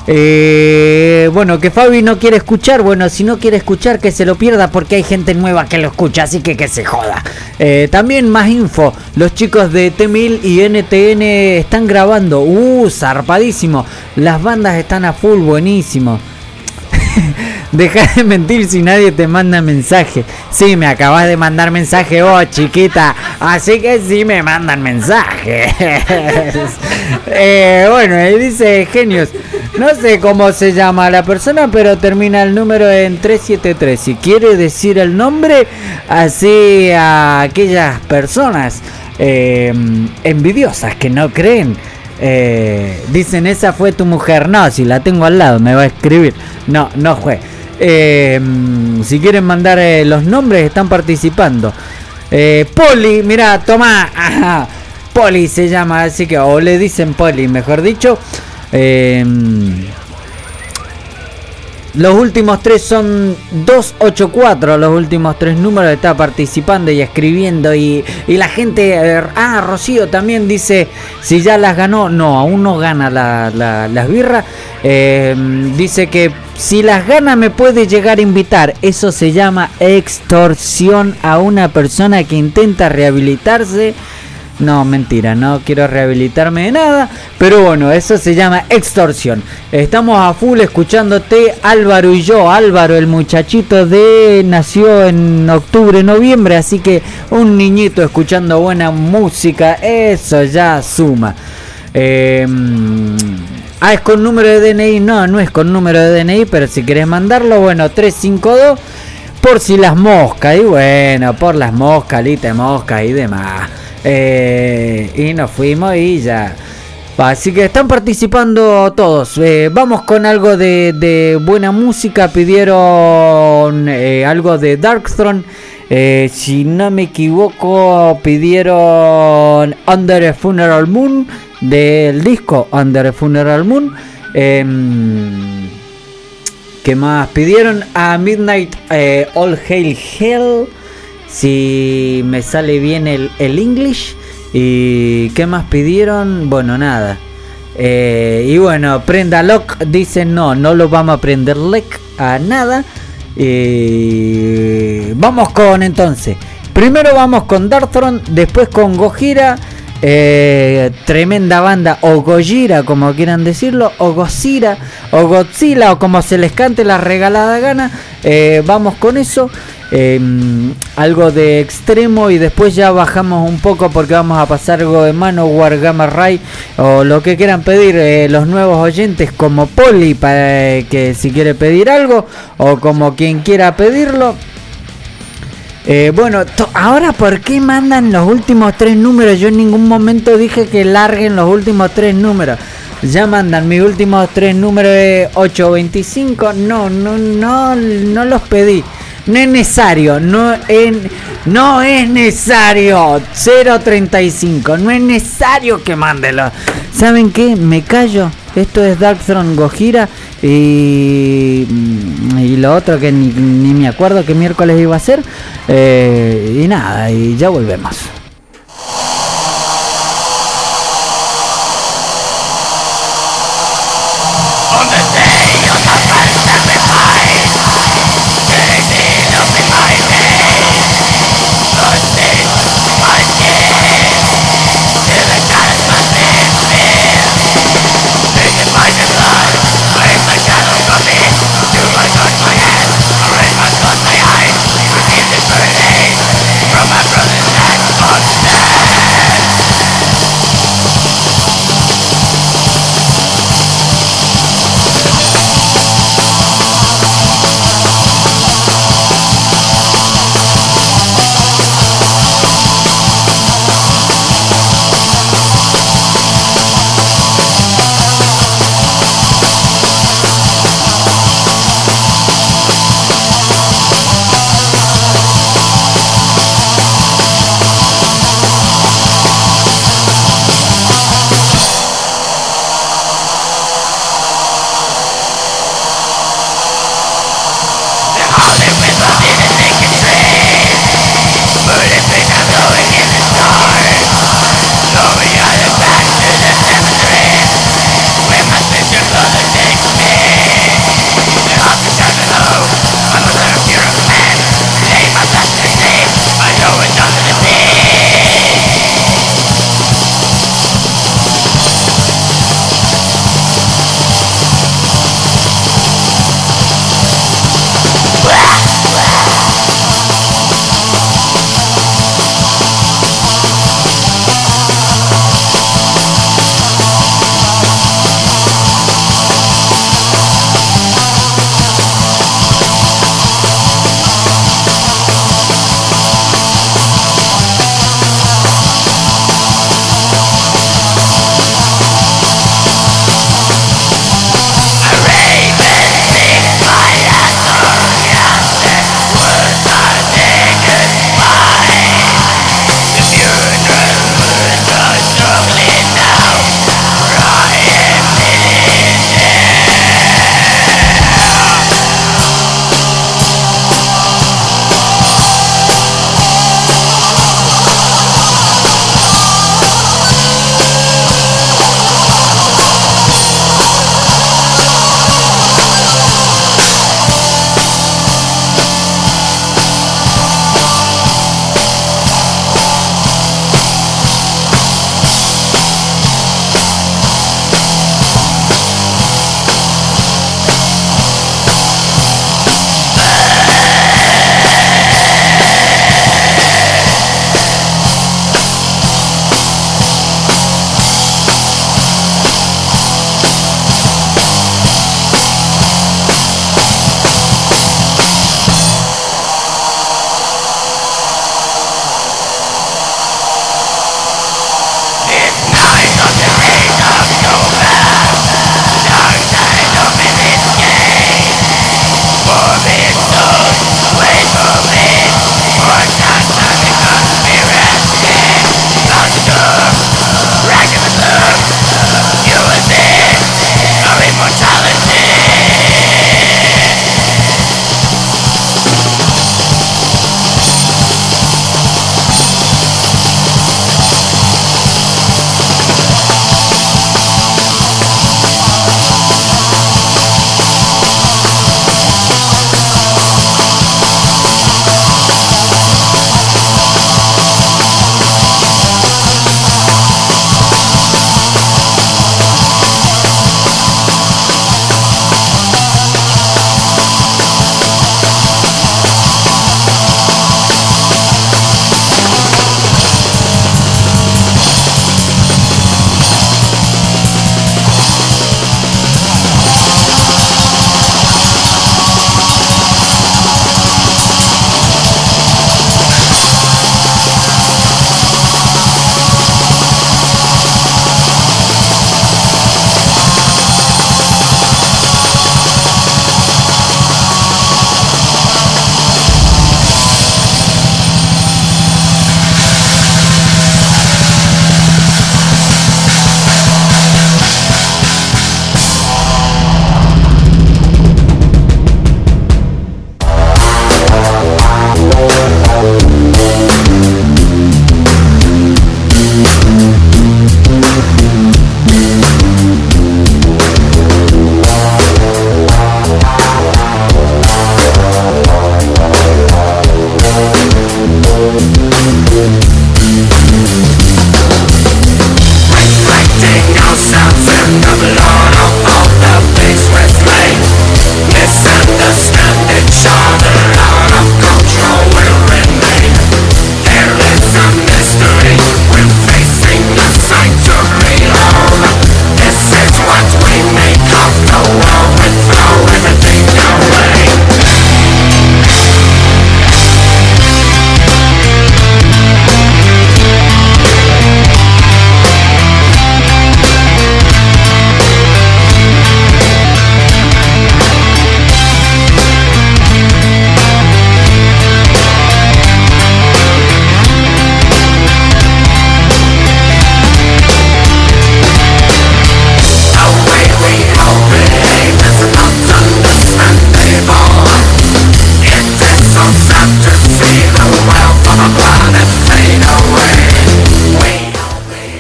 Eh, bueno, que Fabi no quiere escuchar. Bueno, si no quiere escuchar, que se lo pierda, porque hay gente nueva que lo escucha, así que que se joda. eh, También más info. Los chicos de T mil y N T N están grabando. Uh, zarpadísimo. Las bandas están a full, buenísimo. Deja de mentir si nadie te manda mensaje. Sí, me acabas de mandar mensaje vos, chiquita. Así que sí me mandan mensajes. eh, bueno, él dice, genios. No sé cómo se llama la persona, pero termina el número en tres siete tres. Si quiere decir el nombre, así a aquellas personas eh, envidiosas que no creen. Eh, dicen, esa fue tu mujer. No, si la tengo al lado me va a escribir. No, no fue. Eh, si quieren mandar eh, los nombres, están participando. Eh, Poli, mirá, tomá. Ajá. Poli se llama, así que, o le dicen Poli, mejor dicho. Eh, los últimos tres son dos ocho cuatro. Los últimos tres números. Está participando y escribiendo. Y, y la gente. Eh, ah, Rocío también dice: si ya las ganó. No, aún no gana la, la, las birras. Eh, dice que si las gana me puede llegar a invitar. Eso se llama extorsión a una persona que intenta rehabilitarse. No, mentira, no quiero rehabilitarme de nada. Pero bueno, eso se llama extorsión. Estamos a full escuchándote, Álvaro y yo. Álvaro, el muchachito de... Nació en octubre, noviembre. Así que un niñito escuchando buena música, eso ya suma. Eh... Ah, es con número de D N I. No, no es con número de D N I, pero si querés mandarlo, bueno, tres cinco dos. Por si las moscas. Y bueno, por las moscas, lita de moscas y demás. Eh, y nos fuimos y ya. Así que están participando todos. Eh, vamos con algo de, de buena música. Pidieron eh, algo de Dark Throne. Eh, si no me equivoco, pidieron Under a Funeral Moon, del disco Under a Funeral Moon. Eh, ¿Qué más pidieron? A Midnight, eh, All Hail Hell. Si me sale bien el, el English. ¿Y qué más pidieron? Bueno, nada. Eh, y bueno, prenda lock. Dicen no, no lo vamos a prender lock a nada. Eh, vamos con entonces. Primero vamos con Dark Throne, después con Gojira. Eh, tremenda banda, o Gojira como quieran decirlo, o Gojira, o Godzilla, o como se les cante la regalada gana. Eh, vamos con eso. Eh, algo de extremo y después ya bajamos un poco porque vamos a pasar algo de Manowar, Gamma Ray o lo que quieran pedir eh, los nuevos oyentes, como Poli, para eh, que si quiere pedir algo, o como quien quiera pedirlo. Eh, bueno, to- ahora ¿por qué mandan los últimos tres números? Yo en ningún momento dije que larguen los últimos tres números. Ya mandan mis últimos tres números de ocho veinticinco. No, no, no, no los pedí. No es necesario, no es, no es necesario. Cero treinta y cinco, no es necesario que mándelo. ¿Saben qué? Me callo. Esto es Dark Throne, Gojira y, y lo otro que ni, ni me acuerdo que miércoles iba a ser. Eh, y nada, y ya volvemos.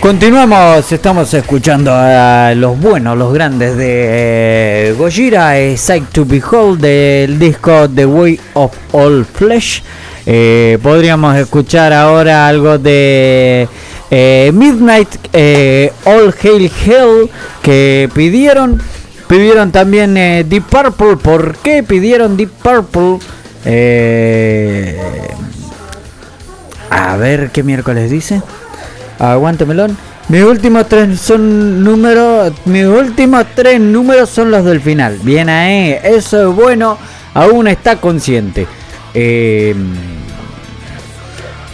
Continuamos, estamos escuchando a los buenos, los grandes de Gojira, eh, Sight to Behold, del disco The Way of All Flesh. Eh, podríamos escuchar ahora algo de eh, Midnight, eh, All Hail Hell, que pidieron. Pidieron también eh, Deep Purple. ¿Por qué pidieron Deep Purple? Eh, a ver qué miércoles dice. Aguante melón. Mis últimos tres son números. Mis últimos tres números son los del final. Bien ahí. Eso es bueno. Aún está consciente. Eh,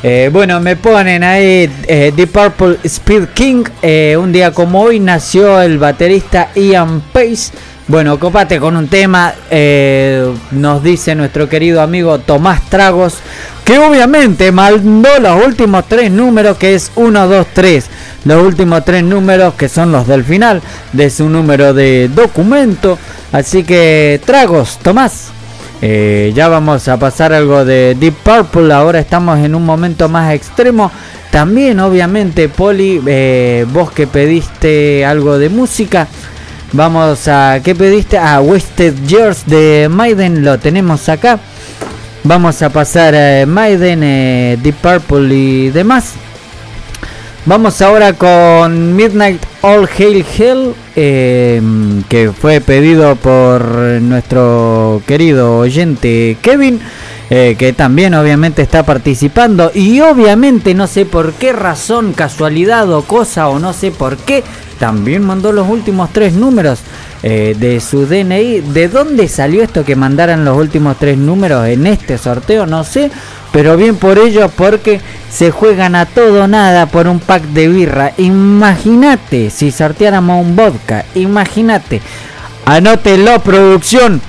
eh, bueno, me ponen ahí eh, Deep Purple, Speed King. Eh, un día como hoy nació el baterista Ian Pace. Bueno, copate con un tema, eh, nos dice nuestro querido amigo Tomás Tragos, que obviamente mandó los últimos tres números, que es uno, dos, tres. Los últimos tres números que son los del final de su número de documento. Así que Tragos, Tomás. Eh, ya vamos a pasar algo de Deep Purple. Ahora estamos en un momento más extremo. También obviamente, Poli, eh, vos que pediste algo de música. Vamos a... ¿Qué pediste? A ah, Wasted Years de Maiden. Lo tenemos acá. Vamos a pasar eh, Maiden, eh, Deep Purple y demás. Vamos ahora con Midnight, All Hail Hell, eh, que fue pedido por nuestro querido oyente Kevin, eh, que también obviamente está participando. Y obviamente no sé por qué razón, casualidad o cosa o no sé por qué, también mandó los últimos tres números eh, de su D N I. ¿De dónde salió esto que mandaran los últimos tres números en este sorteo? No sé, pero bien por ellos, porque se juegan a todo o nada por un pack de birra. Imagínate si sorteáramos un vodka. Imagínate. Anótelo, producción.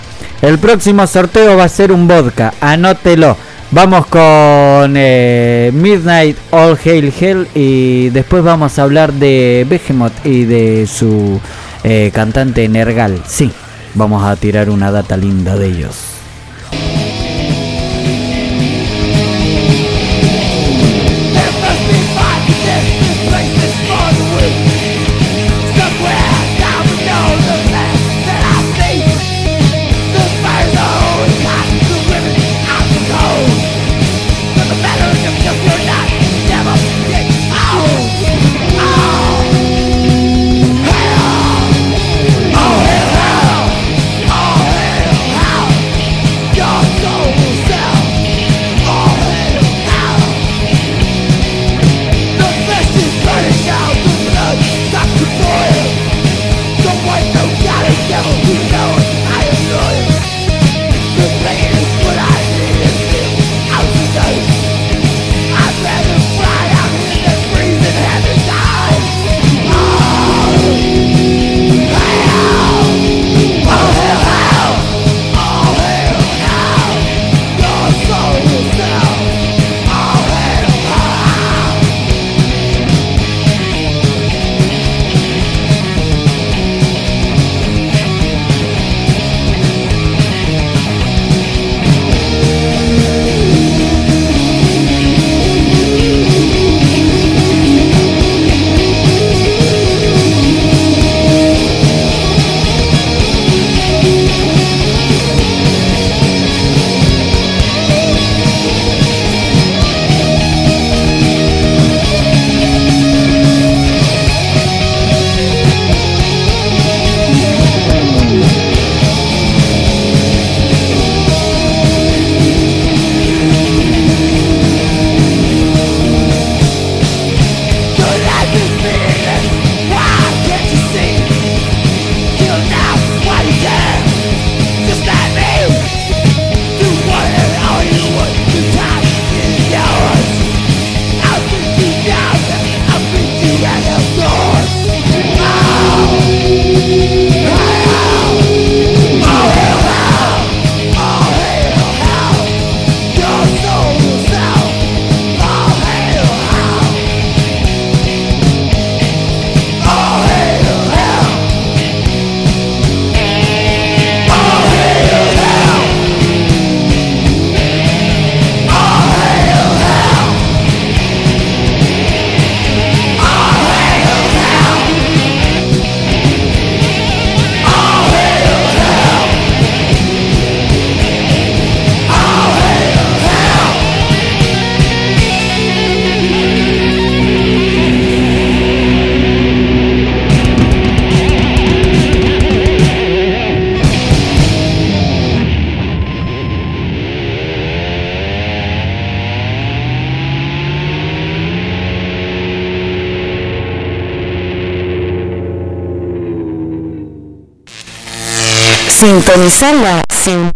El próximo sorteo va a ser un vodka. Anótelo. Vamos con eh, Midnight, All Hail Hell, y después vamos a hablar de Behemoth y de su eh, cantante Nergal. Sí, vamos a tirar una data linda de ellos. Sintonizarla sin...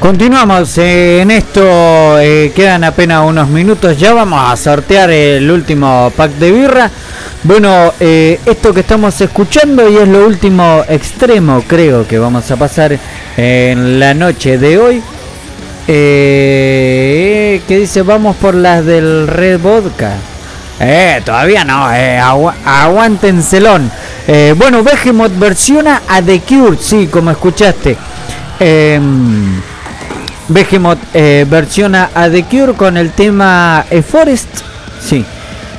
Continuamos eh, en esto, eh, quedan apenas unos minutos, ya vamos a sortear el último pack de birra. Bueno, eh, esto que estamos escuchando y es lo último extremo creo que vamos a pasar en la noche de hoy. Eh, que dice vamos por las del Red Vodka. Eh, todavía no, eh, agu- aguántenselón. Eh, bueno, Behemoth versiona a The Cure, sí, como escuchaste. Eh, Behemoth eh, versiona a The Cure con el tema eh, Forest. Sí.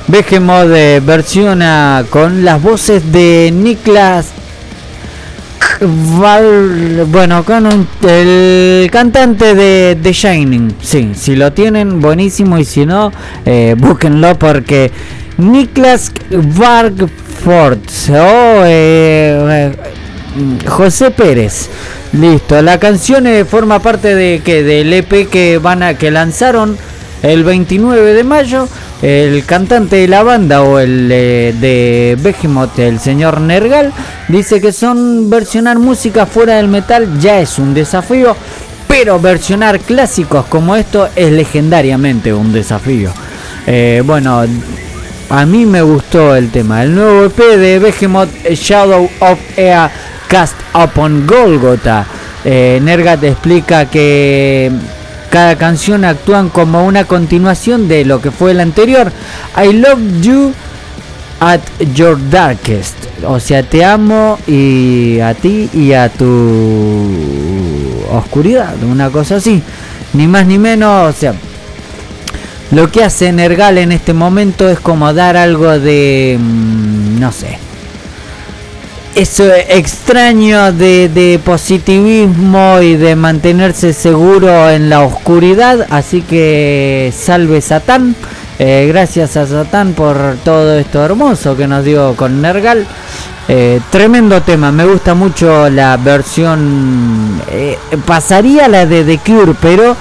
Behemoth eh, versiona con las voces de Niklas Kval, bueno, con un, el cantante de The Shining. Sí, si lo tienen, buenísimo. Y si no, eh, búsquenlo porque Niklas Kvargford o eh, José Pérez. Listo, la canción eh, forma parte de que del E P que van a que lanzaron el veintinueve de mayo. El cantante de la banda o el eh, de Behemoth, el señor Nergal, dice que son versionar música fuera del metal ya es un desafío, pero versionar clásicos como esto es legendariamente un desafío. Eh, bueno, a mí me gustó el tema. El nuevo E P de Behemoth, Shadow of Ea Cast Upon Golgotha. eh, Nergat explica que cada canción actúan como una continuación de lo que fue el anterior. I love you at your darkest, o sea, te amo y a ti y a tu oscuridad, una cosa así, ni más ni menos. O sea, lo que hace Nergal en este momento es como dar algo de no sé, eso extraño de, de positivismo y de mantenerse seguro en la oscuridad. Así que salve Satán. Eh, gracias a Satán por todo esto hermoso que nos dio con Nergal. Eh, tremendo tema, me gusta mucho la versión. Eh, pasaría la de The Cure, pero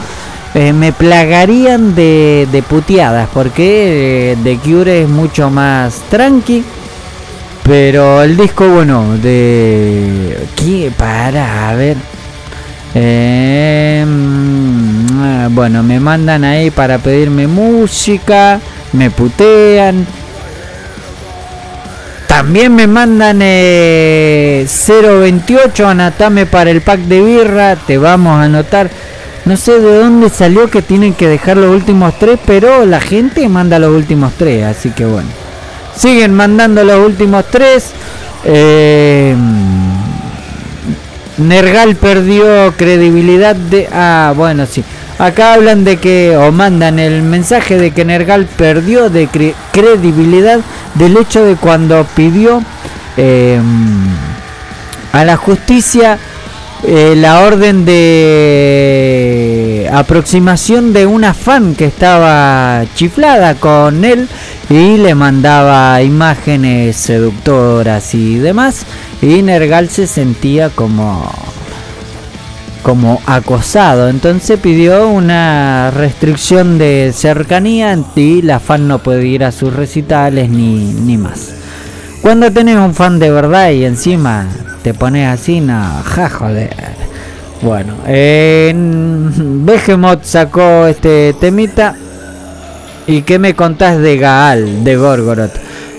eh, me plagarían de, de puteadas porque eh, The Cure es mucho más tranqui. Pero el disco, bueno, de... ¿Qué? Para, a ver... Eh, bueno, me mandan ahí para pedirme música, me putean. También me mandan eh, cero veintiocho, anotame para el pack de birra, te vamos a anotar. No sé de dónde salió que tienen que dejar los últimos tres, pero la gente manda los últimos tres, así que bueno. Siguen mandando los últimos tres. Eh, Nergal perdió credibilidad de... Ah, bueno, sí. Acá hablan de que... O mandan el mensaje de que Nergal perdió de cre- credibilidad del hecho de cuando pidió eh, a la justicia eh, la orden de aproximación de una fan que estaba chiflada con él. Y le mandaba imágenes seductoras y demás. Y Nergal se sentía como, como acosado. Entonces pidió una restricción de cercanía. Y la fan no puede ir a sus recitales ni, ni más. Cuando tenés un fan de verdad y encima te pones así, no, ja, joder. Bueno, eh, Behemoth sacó este temita. ¿Y qué me contás de Gaal, de Gorgoroth?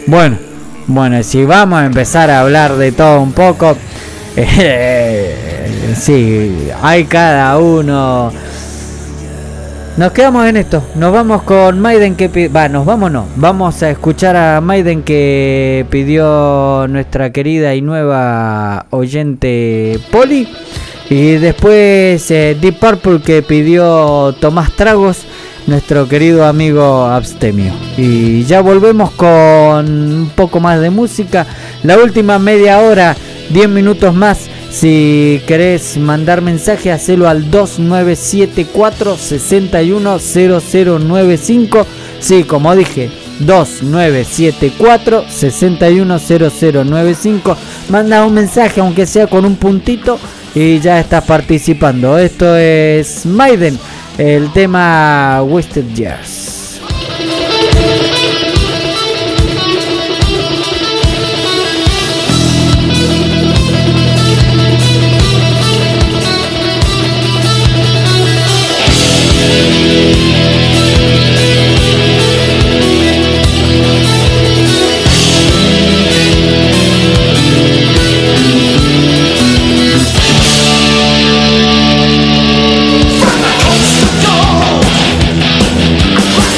Bueno, bueno, si vamos a empezar a hablar de todo un poco, eh, sí, hay cada uno. Nos quedamos en esto, nos vamos con Maiden que pidió... Va, nos vamos no, vamos a escuchar a Maiden que pidió nuestra querida y nueva oyente Poli. Y después eh, Deep Purple que pidió Tomás Tragos, nuestro querido amigo Abstemio. Y ya volvemos con un poco más de música. La última media hora, diez minutos más. Si querés mandar mensaje, hacelo al dos nueve siete cuatro, seis uno cero cero nueve cinco. Sí, como dije, dos nueve siete cuatro, seis uno cero cero nueve cinco. Manda un mensaje, aunque sea con un puntito, y ya estás participando. Esto es Maiden, el tema Wasted Years. What?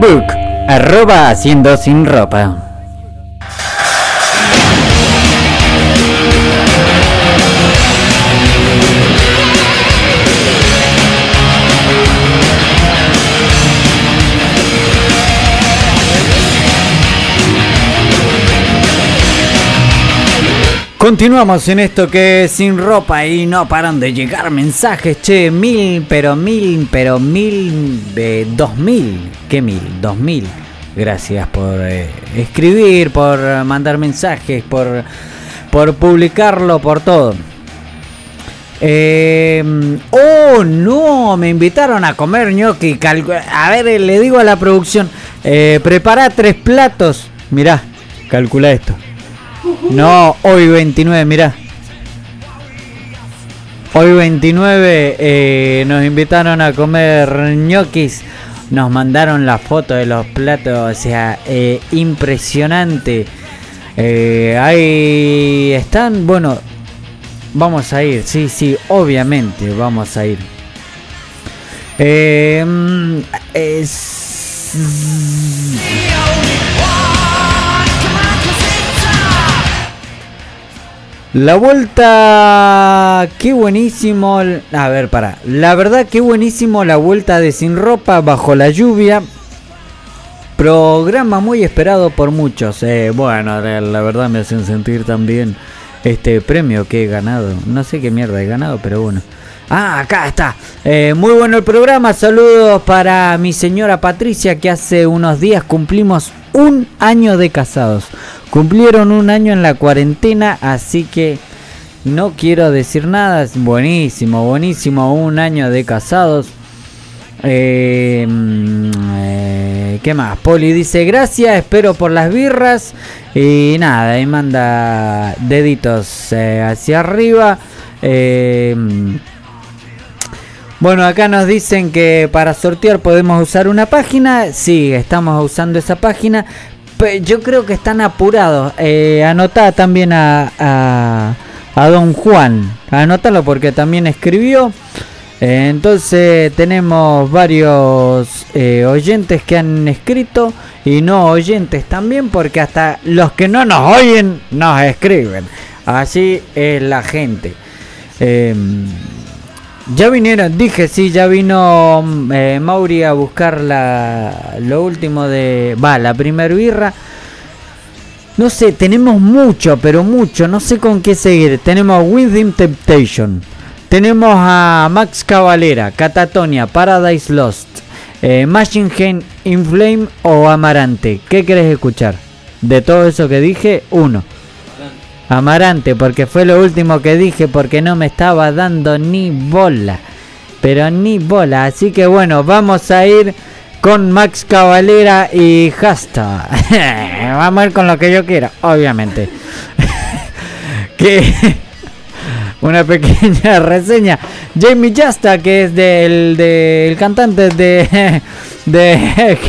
Facebook, arroba haciendo sin ropa. Continuamos en esto que es Sin Ropa y no paran de llegar mensajes, che, mil, pero mil, pero mil, de eh, dos mil, ¿qué mil? Dos mil. Gracias por eh, escribir, por mandar mensajes, por, por publicarlo, por todo. Eh, oh, no, me invitaron a comer ñoqui. Calcul- a ver, le digo a la producción, eh, prepara tres platos. Mirá, calcula esto. No, hoy veintinueve, mirá. Hoy veintinueve eh, nos invitaron a comer ñoquis. Nos mandaron la foto de los platos, o sea, eh, impresionante. Eh, ahí están, bueno, vamos a ir, sí, sí, obviamente vamos a ir. Eh, es... La vuelta, qué buenísimo. A ver, pará. La verdad, qué buenísimo la vuelta de Sin Ropa bajo la lluvia. Programa muy esperado por muchos. Eh, bueno, la verdad me hacen sentir tan bien este premio que he ganado. No sé qué mierda he ganado, pero bueno. Ah, acá está. Eh, muy bueno el programa. Saludos para mi señora Patricia, que hace unos días cumplimos un año de casados. Cumplieron un año en la cuarentena, así que no quiero decir nada. Buenísimo, buenísimo. Un año de casados. Eh, eh, ¿Qué más? Poli dice gracias, espero por las birras. Y nada, ahí manda deditos eh, hacia arriba. Eh, bueno, acá nos dicen que para sortear podemos usar una página. Sí, estamos usando esa página. Yo creo que están apurados. Eh, anotá también a, a, a Don Juan. Anótalo porque también escribió. Eh, entonces tenemos varios eh, oyentes que han escrito. Y no oyentes también, porque hasta los que no nos oyen nos escriben. Así es la gente. Eh, ya vinieron, dije, sí, ya vino eh, Mauri a buscar la, lo último de... Va, la primer birra. No sé, tenemos mucho, pero mucho. No sé con qué seguir. Tenemos Within Temptation. Tenemos a Max Cavalera, Catatonia, Paradise Lost, eh, Machine Head, In Flame o Amarante. ¿Qué querés escuchar? De todo eso que dije, uno. Amarante, porque fue lo último que dije, porque no me estaba dando ni bola, pero ni bola, así que bueno, vamos a ir con Max Cavalera y Hasta. Vamos a ir con lo que yo quiera, obviamente. Que una pequeña reseña. Jamie Jasta, que es del, del cantante de de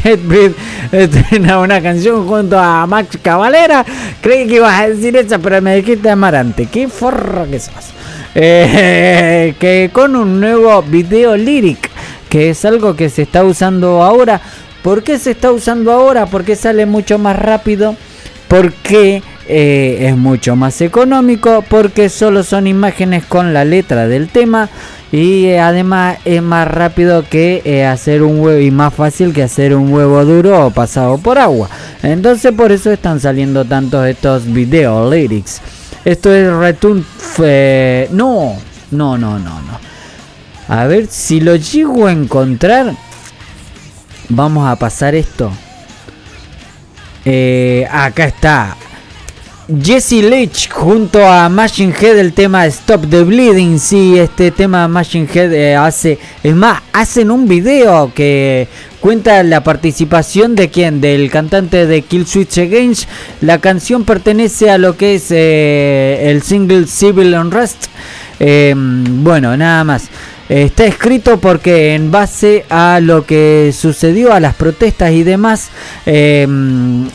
Headbreed, estrena una canción junto a Max Cavalera. Creí que ibas a decir esa, pero me dijiste Amarante. Qué forro que sos. Eh, que con un nuevo video lyric, que es algo que se está usando ahora. ¿Por qué se está usando ahora? Porque sale mucho más rápido, porque eh, es mucho más económico, porque solo son imágenes con la letra del tema. Y eh, además es más rápido que eh, hacer un huevo, y más fácil que hacer un huevo duro o pasado por agua. Entonces por eso están saliendo tantos estos video lyrics. Esto es Return... Eh, no, no, no, no, no. A ver si lo llego a encontrar. Vamos a pasar esto. Eh, acá está. Jesse Leach junto a Machine Head, el tema Stop the Bleeding. Sí, este tema Machine Head eh, hace, es más, hacen un video que cuenta la participación de quién, del cantante de Kill Switch Engage. La canción pertenece a lo que es eh, el single Civil Unrest. Eh, bueno, nada más. Está escrito porque en base a lo que sucedió, a las protestas y demás, eh,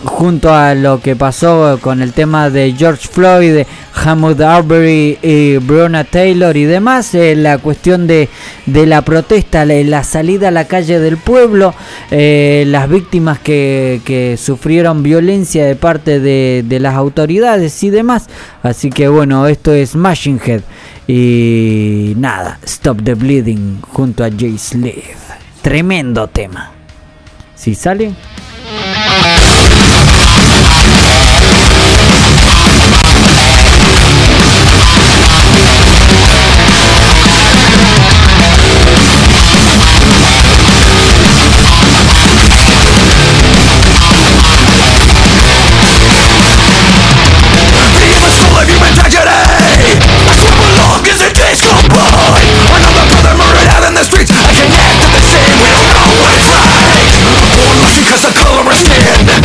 junto a lo que pasó con el tema de George Floyd, Hammond Arbery y Breonna Taylor y demás, eh, la cuestión de, de la protesta, la, la salida a la calle del pueblo, eh, las víctimas que, que sufrieron violencia de parte de, de las autoridades y demás. Así que bueno, esto es Machine Head. Y nada, Stop the Bleeding junto a Jay Sleeve. Tremendo tema. Si sale. Streets, I can't act the same, we don't know what it's like. Born lucky cause the color is skin.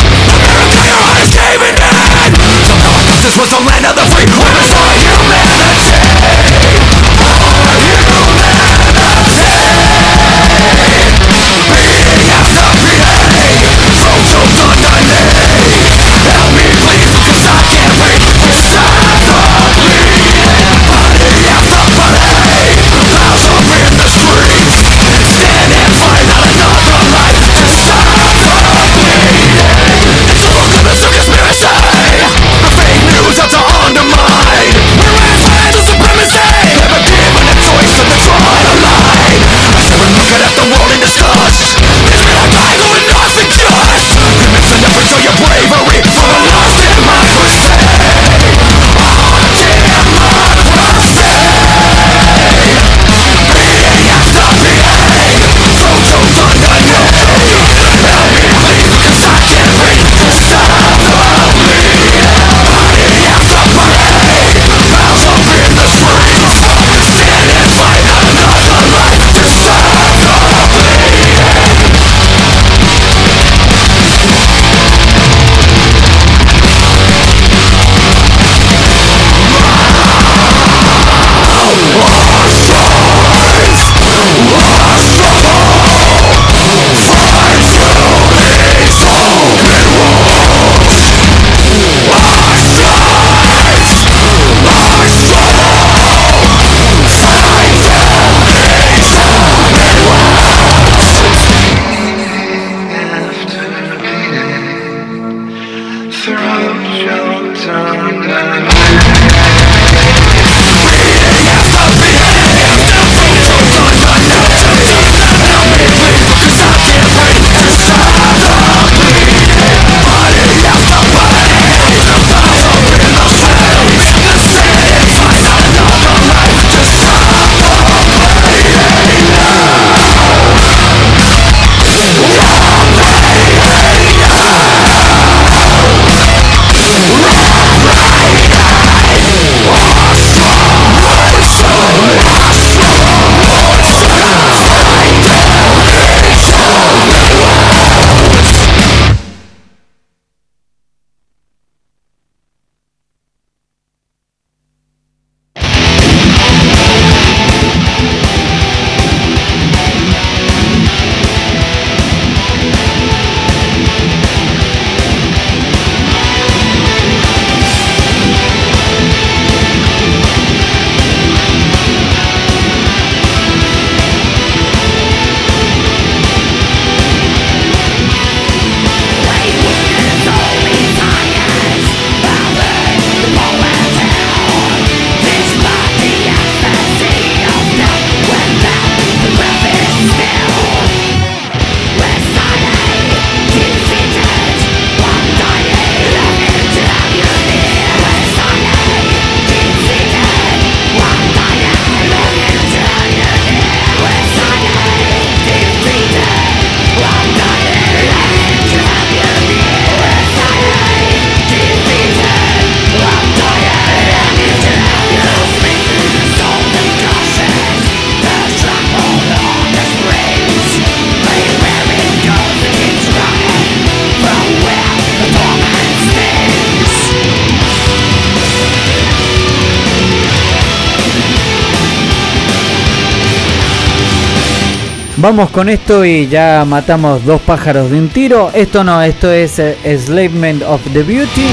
Vamos con esto y ya matamos dos pájaros de un tiro. Esto no, esto es Enslavement of the Beauty.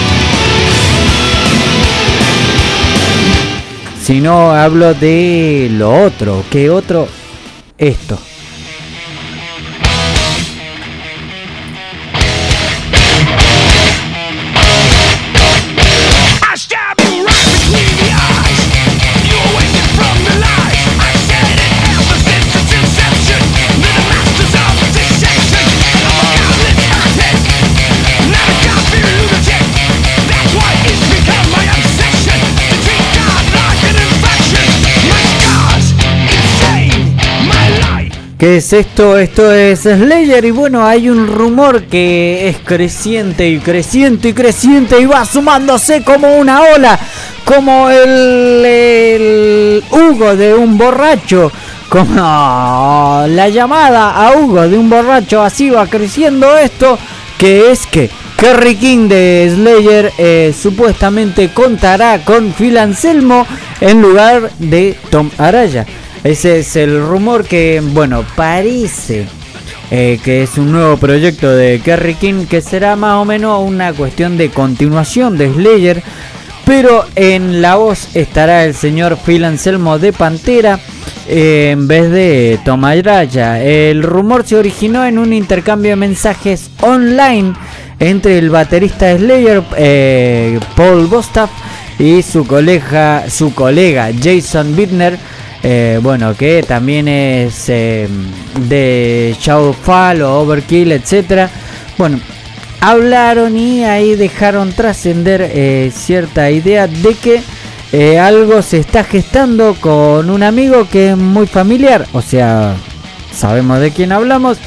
Si no, hablo de lo otro. ¿Qué otro? Esto. ¿Qué es esto? Esto es Slayer y bueno, hay un rumor que es creciente y creciente y creciente y va sumándose como una ola, como el, el Hugo de un borracho, como oh, la llamada a Hugo de un borracho, así va creciendo esto, que es que Kerry King de Slayer eh, supuestamente contará con Phil Anselmo en lugar de Tom Araya. Ese es el rumor que, bueno, parece eh, que es un nuevo proyecto de Kerry King que será más o menos una cuestión de continuación de Slayer, pero en la voz estará el señor Phil Anselmo de Pantera eh, en vez de Tom Araya. El rumor se originó en un intercambio de mensajes online entre el baterista Slayer, eh, Paul Bostaph, y su colega, su colega Jason Bittner. Eh, bueno, que también es eh, de Shadowfall o Overkill, etcétera. Bueno, hablaron y ahí dejaron trascender eh, cierta idea de que eh, algo se está gestando con un amigo que es muy familiar. O sea, sabemos de quién hablamos.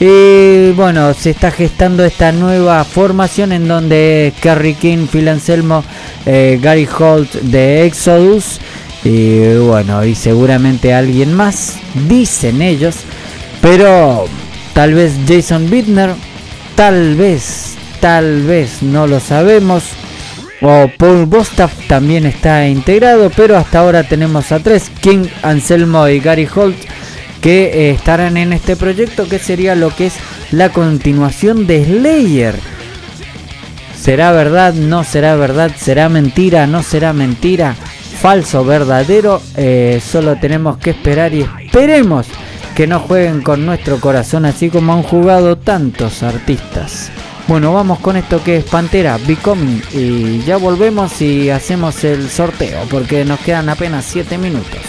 Y bueno, se está gestando esta nueva formación en donde Kerry King, Phil Anselmo, eh, Gary Holt de Exodus. Y bueno, y seguramente alguien más, dicen ellos, pero tal vez Jason Bittner, tal vez, tal vez, no lo sabemos, o Paul Bostaph también está integrado, pero hasta ahora tenemos a tres, King, Anselmo y Gary Holt, que eh, estarán en este proyecto que sería lo que es la continuación de Slayer. ¿Será verdad? ¿No será verdad? ¿Será mentira? ¿No será mentira? Falso, verdadero, eh, solo tenemos que esperar y esperemos que no jueguen con nuestro corazón así como han jugado tantos artistas. Bueno, vamos con esto que es Pantera, Becoming, y ya volvemos y hacemos el sorteo porque nos quedan apenas siete minutos.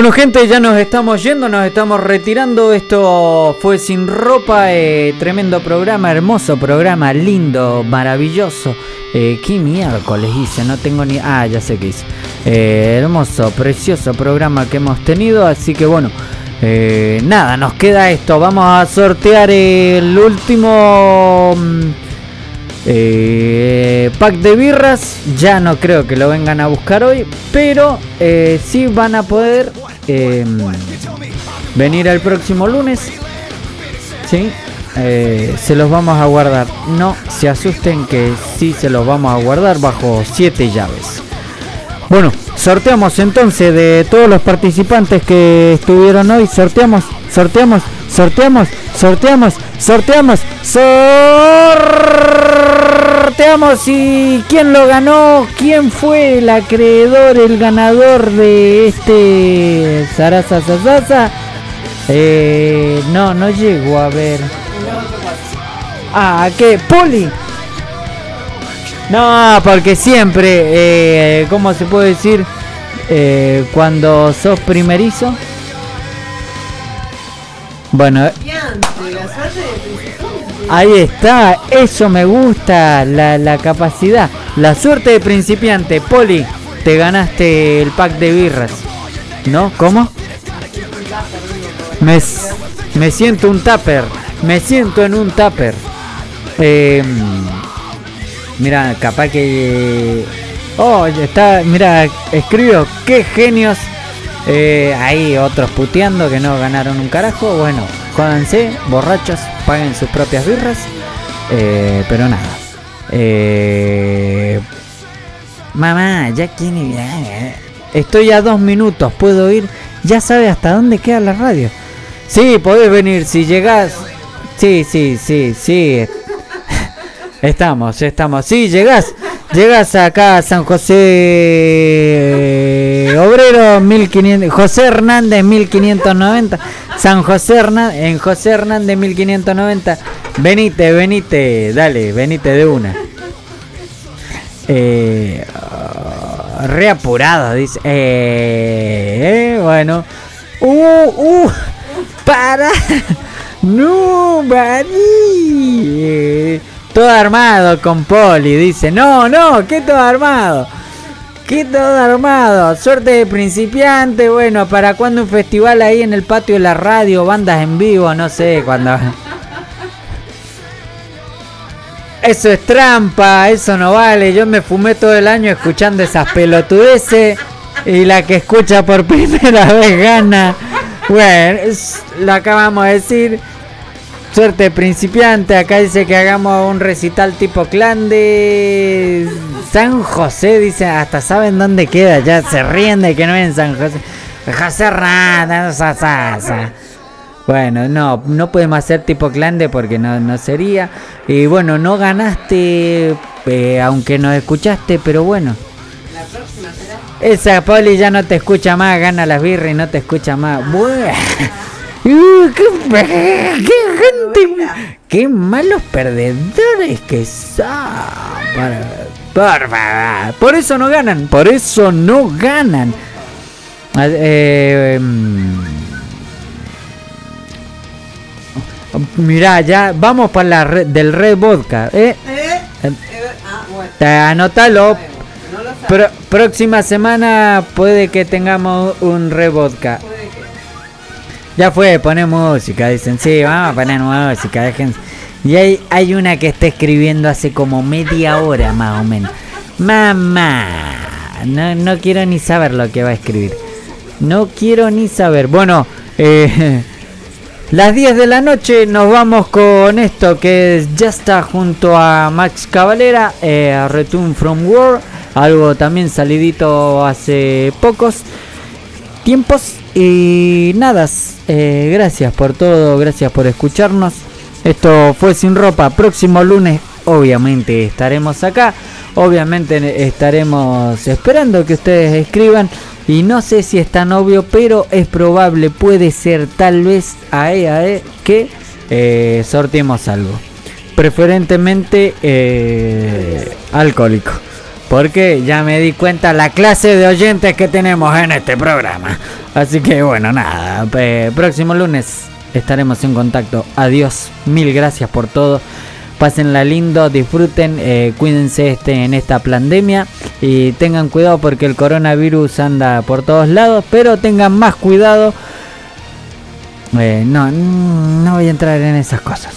Bueno, gente, ya nos estamos yendo, nos estamos retirando. Esto fue Sin Ropa, eh, tremendo programa, hermoso programa, lindo, maravilloso. Eh, ¿Qué miércoles hice? No tengo ni... Ah, ya sé qué hice. Eh, hermoso, precioso programa que hemos tenido. Así que bueno, eh, nada, nos queda esto. Vamos a sortear el último... Eh, pack de birras. Ya no creo que lo vengan a buscar hoy, pero eh, sí van a poder eh, venir el próximo lunes. Sí, eh, se los vamos a guardar. No se asusten que sí se los vamos a guardar bajo siete llaves. Bueno, sorteamos entonces de todos los participantes que estuvieron hoy. Sorteamos, sorteamos, sorteamos, sorteamos, sorteamos, sorteamos. Y quién lo ganó, quién fue el acreedor, el ganador de este Sarasa Sasasa. Eh, no, no llego a ver. Ah, ¿qué? ¿Poli? No, porque siempre, eh, ¿cómo se puede decir? Eh, cuando sos primerizo. Bueno. Ahí está, eso me gusta, la, la capacidad, la suerte de principiante. Poli, te ganaste el pack de birras, ¿no? ¿Cómo? Me, me siento un tupper, me siento en un tupper. Eh, mira, capaz que... Oh, está, mira, escribo, qué genios. Eh, hay otros puteando que no ganaron un carajo, bueno. Jódanse, borrachos, paguen sus propias birras. Eh, pero nada. Eh, mamá, ya quién. Estoy a dos minutos, puedo ir. Ya sabe hasta dónde queda la radio. Sí, podés venir si llegás. Sí, sí, sí, sí. Estamos, estamos. Sí, llegás. Llegás acá a San José Obrero mil quinientos, José Hernández mil quinientos noventa, San José Hernández, en José Hernández mil quinientos noventa. Venite, venite, dale, venite de una. Eh, reapurado, dice. Eh, eh, bueno. Uh, uh, para. No, Marí. Todo armado con Poli, dice. No, no, que todo armado. Que todo armado. Suerte de principiante. Bueno, ¿para cuándo un festival ahí en el patio de la radio? Bandas en vivo, no sé cuándo. Eso es trampa, eso no vale. Yo me fumé todo el año escuchando esas pelotudeces. Y la que escucha por primera vez gana. Bueno, es, lo acabamos de decir. Suerte principiante, acá dice que hagamos un recital tipo clan de San José, dice, hasta saben dónde queda, ya se ríen de que no es en San José. José Rana, sa, sa, sa. Bueno, no, no podemos hacer tipo clan de porque no, no sería. Y bueno, no ganaste, eh, aunque nos escuchaste, pero bueno. La próxima será. Esa Poli ya no te escucha más, gana las birras y no te escucha más. Buah. Uh, qué, qué gente, qué malos perdedores que son. Por, por, por eso no ganan, por eso no ganan. Eh, mirá, ya vamos para la red, del Red Vodka. Eh, eh, eh, ah, bueno. Anótalo. No lo Pro, próxima semana puede que tengamos un Red Vodka. Ya fue, poné música, dicen, sí, vamos a poner música, déjense. Y hay, hay una que está escribiendo hace como media hora más o menos. Mamá, no, no quiero ni saber lo que va a escribir. No quiero ni saber. Bueno, eh, las diez de la noche nos vamos con esto que es, ya está junto a Max Cavalera, eh, Return from War, algo también salidito hace pocos tiempos. Y nada, eh, gracias por todo, gracias por escucharnos. Esto fue Sin Ropa. Próximo lunes obviamente estaremos acá. Obviamente estaremos esperando que ustedes escriban. Y no sé si es tan obvio, pero es probable, puede ser, tal vez, ae, ae, que eh, sorteemos algo. Preferentemente eh, alcohólico. porque ya me di cuenta la clase de oyentes que tenemos en este programa. Así que bueno, nada, pues, próximo lunes estaremos en contacto. Adiós, mil gracias por todo. Pásenla lindo, disfruten, eh, cuídense este, en esta pandemia. Y tengan cuidado porque el coronavirus anda por todos lados. Pero tengan más cuidado. Eh, no, no voy a entrar en esas cosas.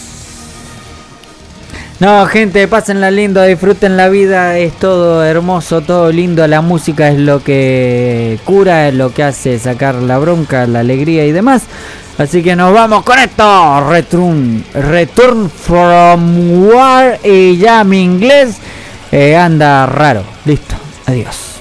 No, gente, pásenla lindo, disfruten la vida. Es todo hermoso, todo lindo. La música es lo que cura, es lo que hace sacar la bronca, la alegría y demás. Así que nos vamos con esto. Return, Return from War. Y ya mi inglés eh, anda raro. Listo, adiós.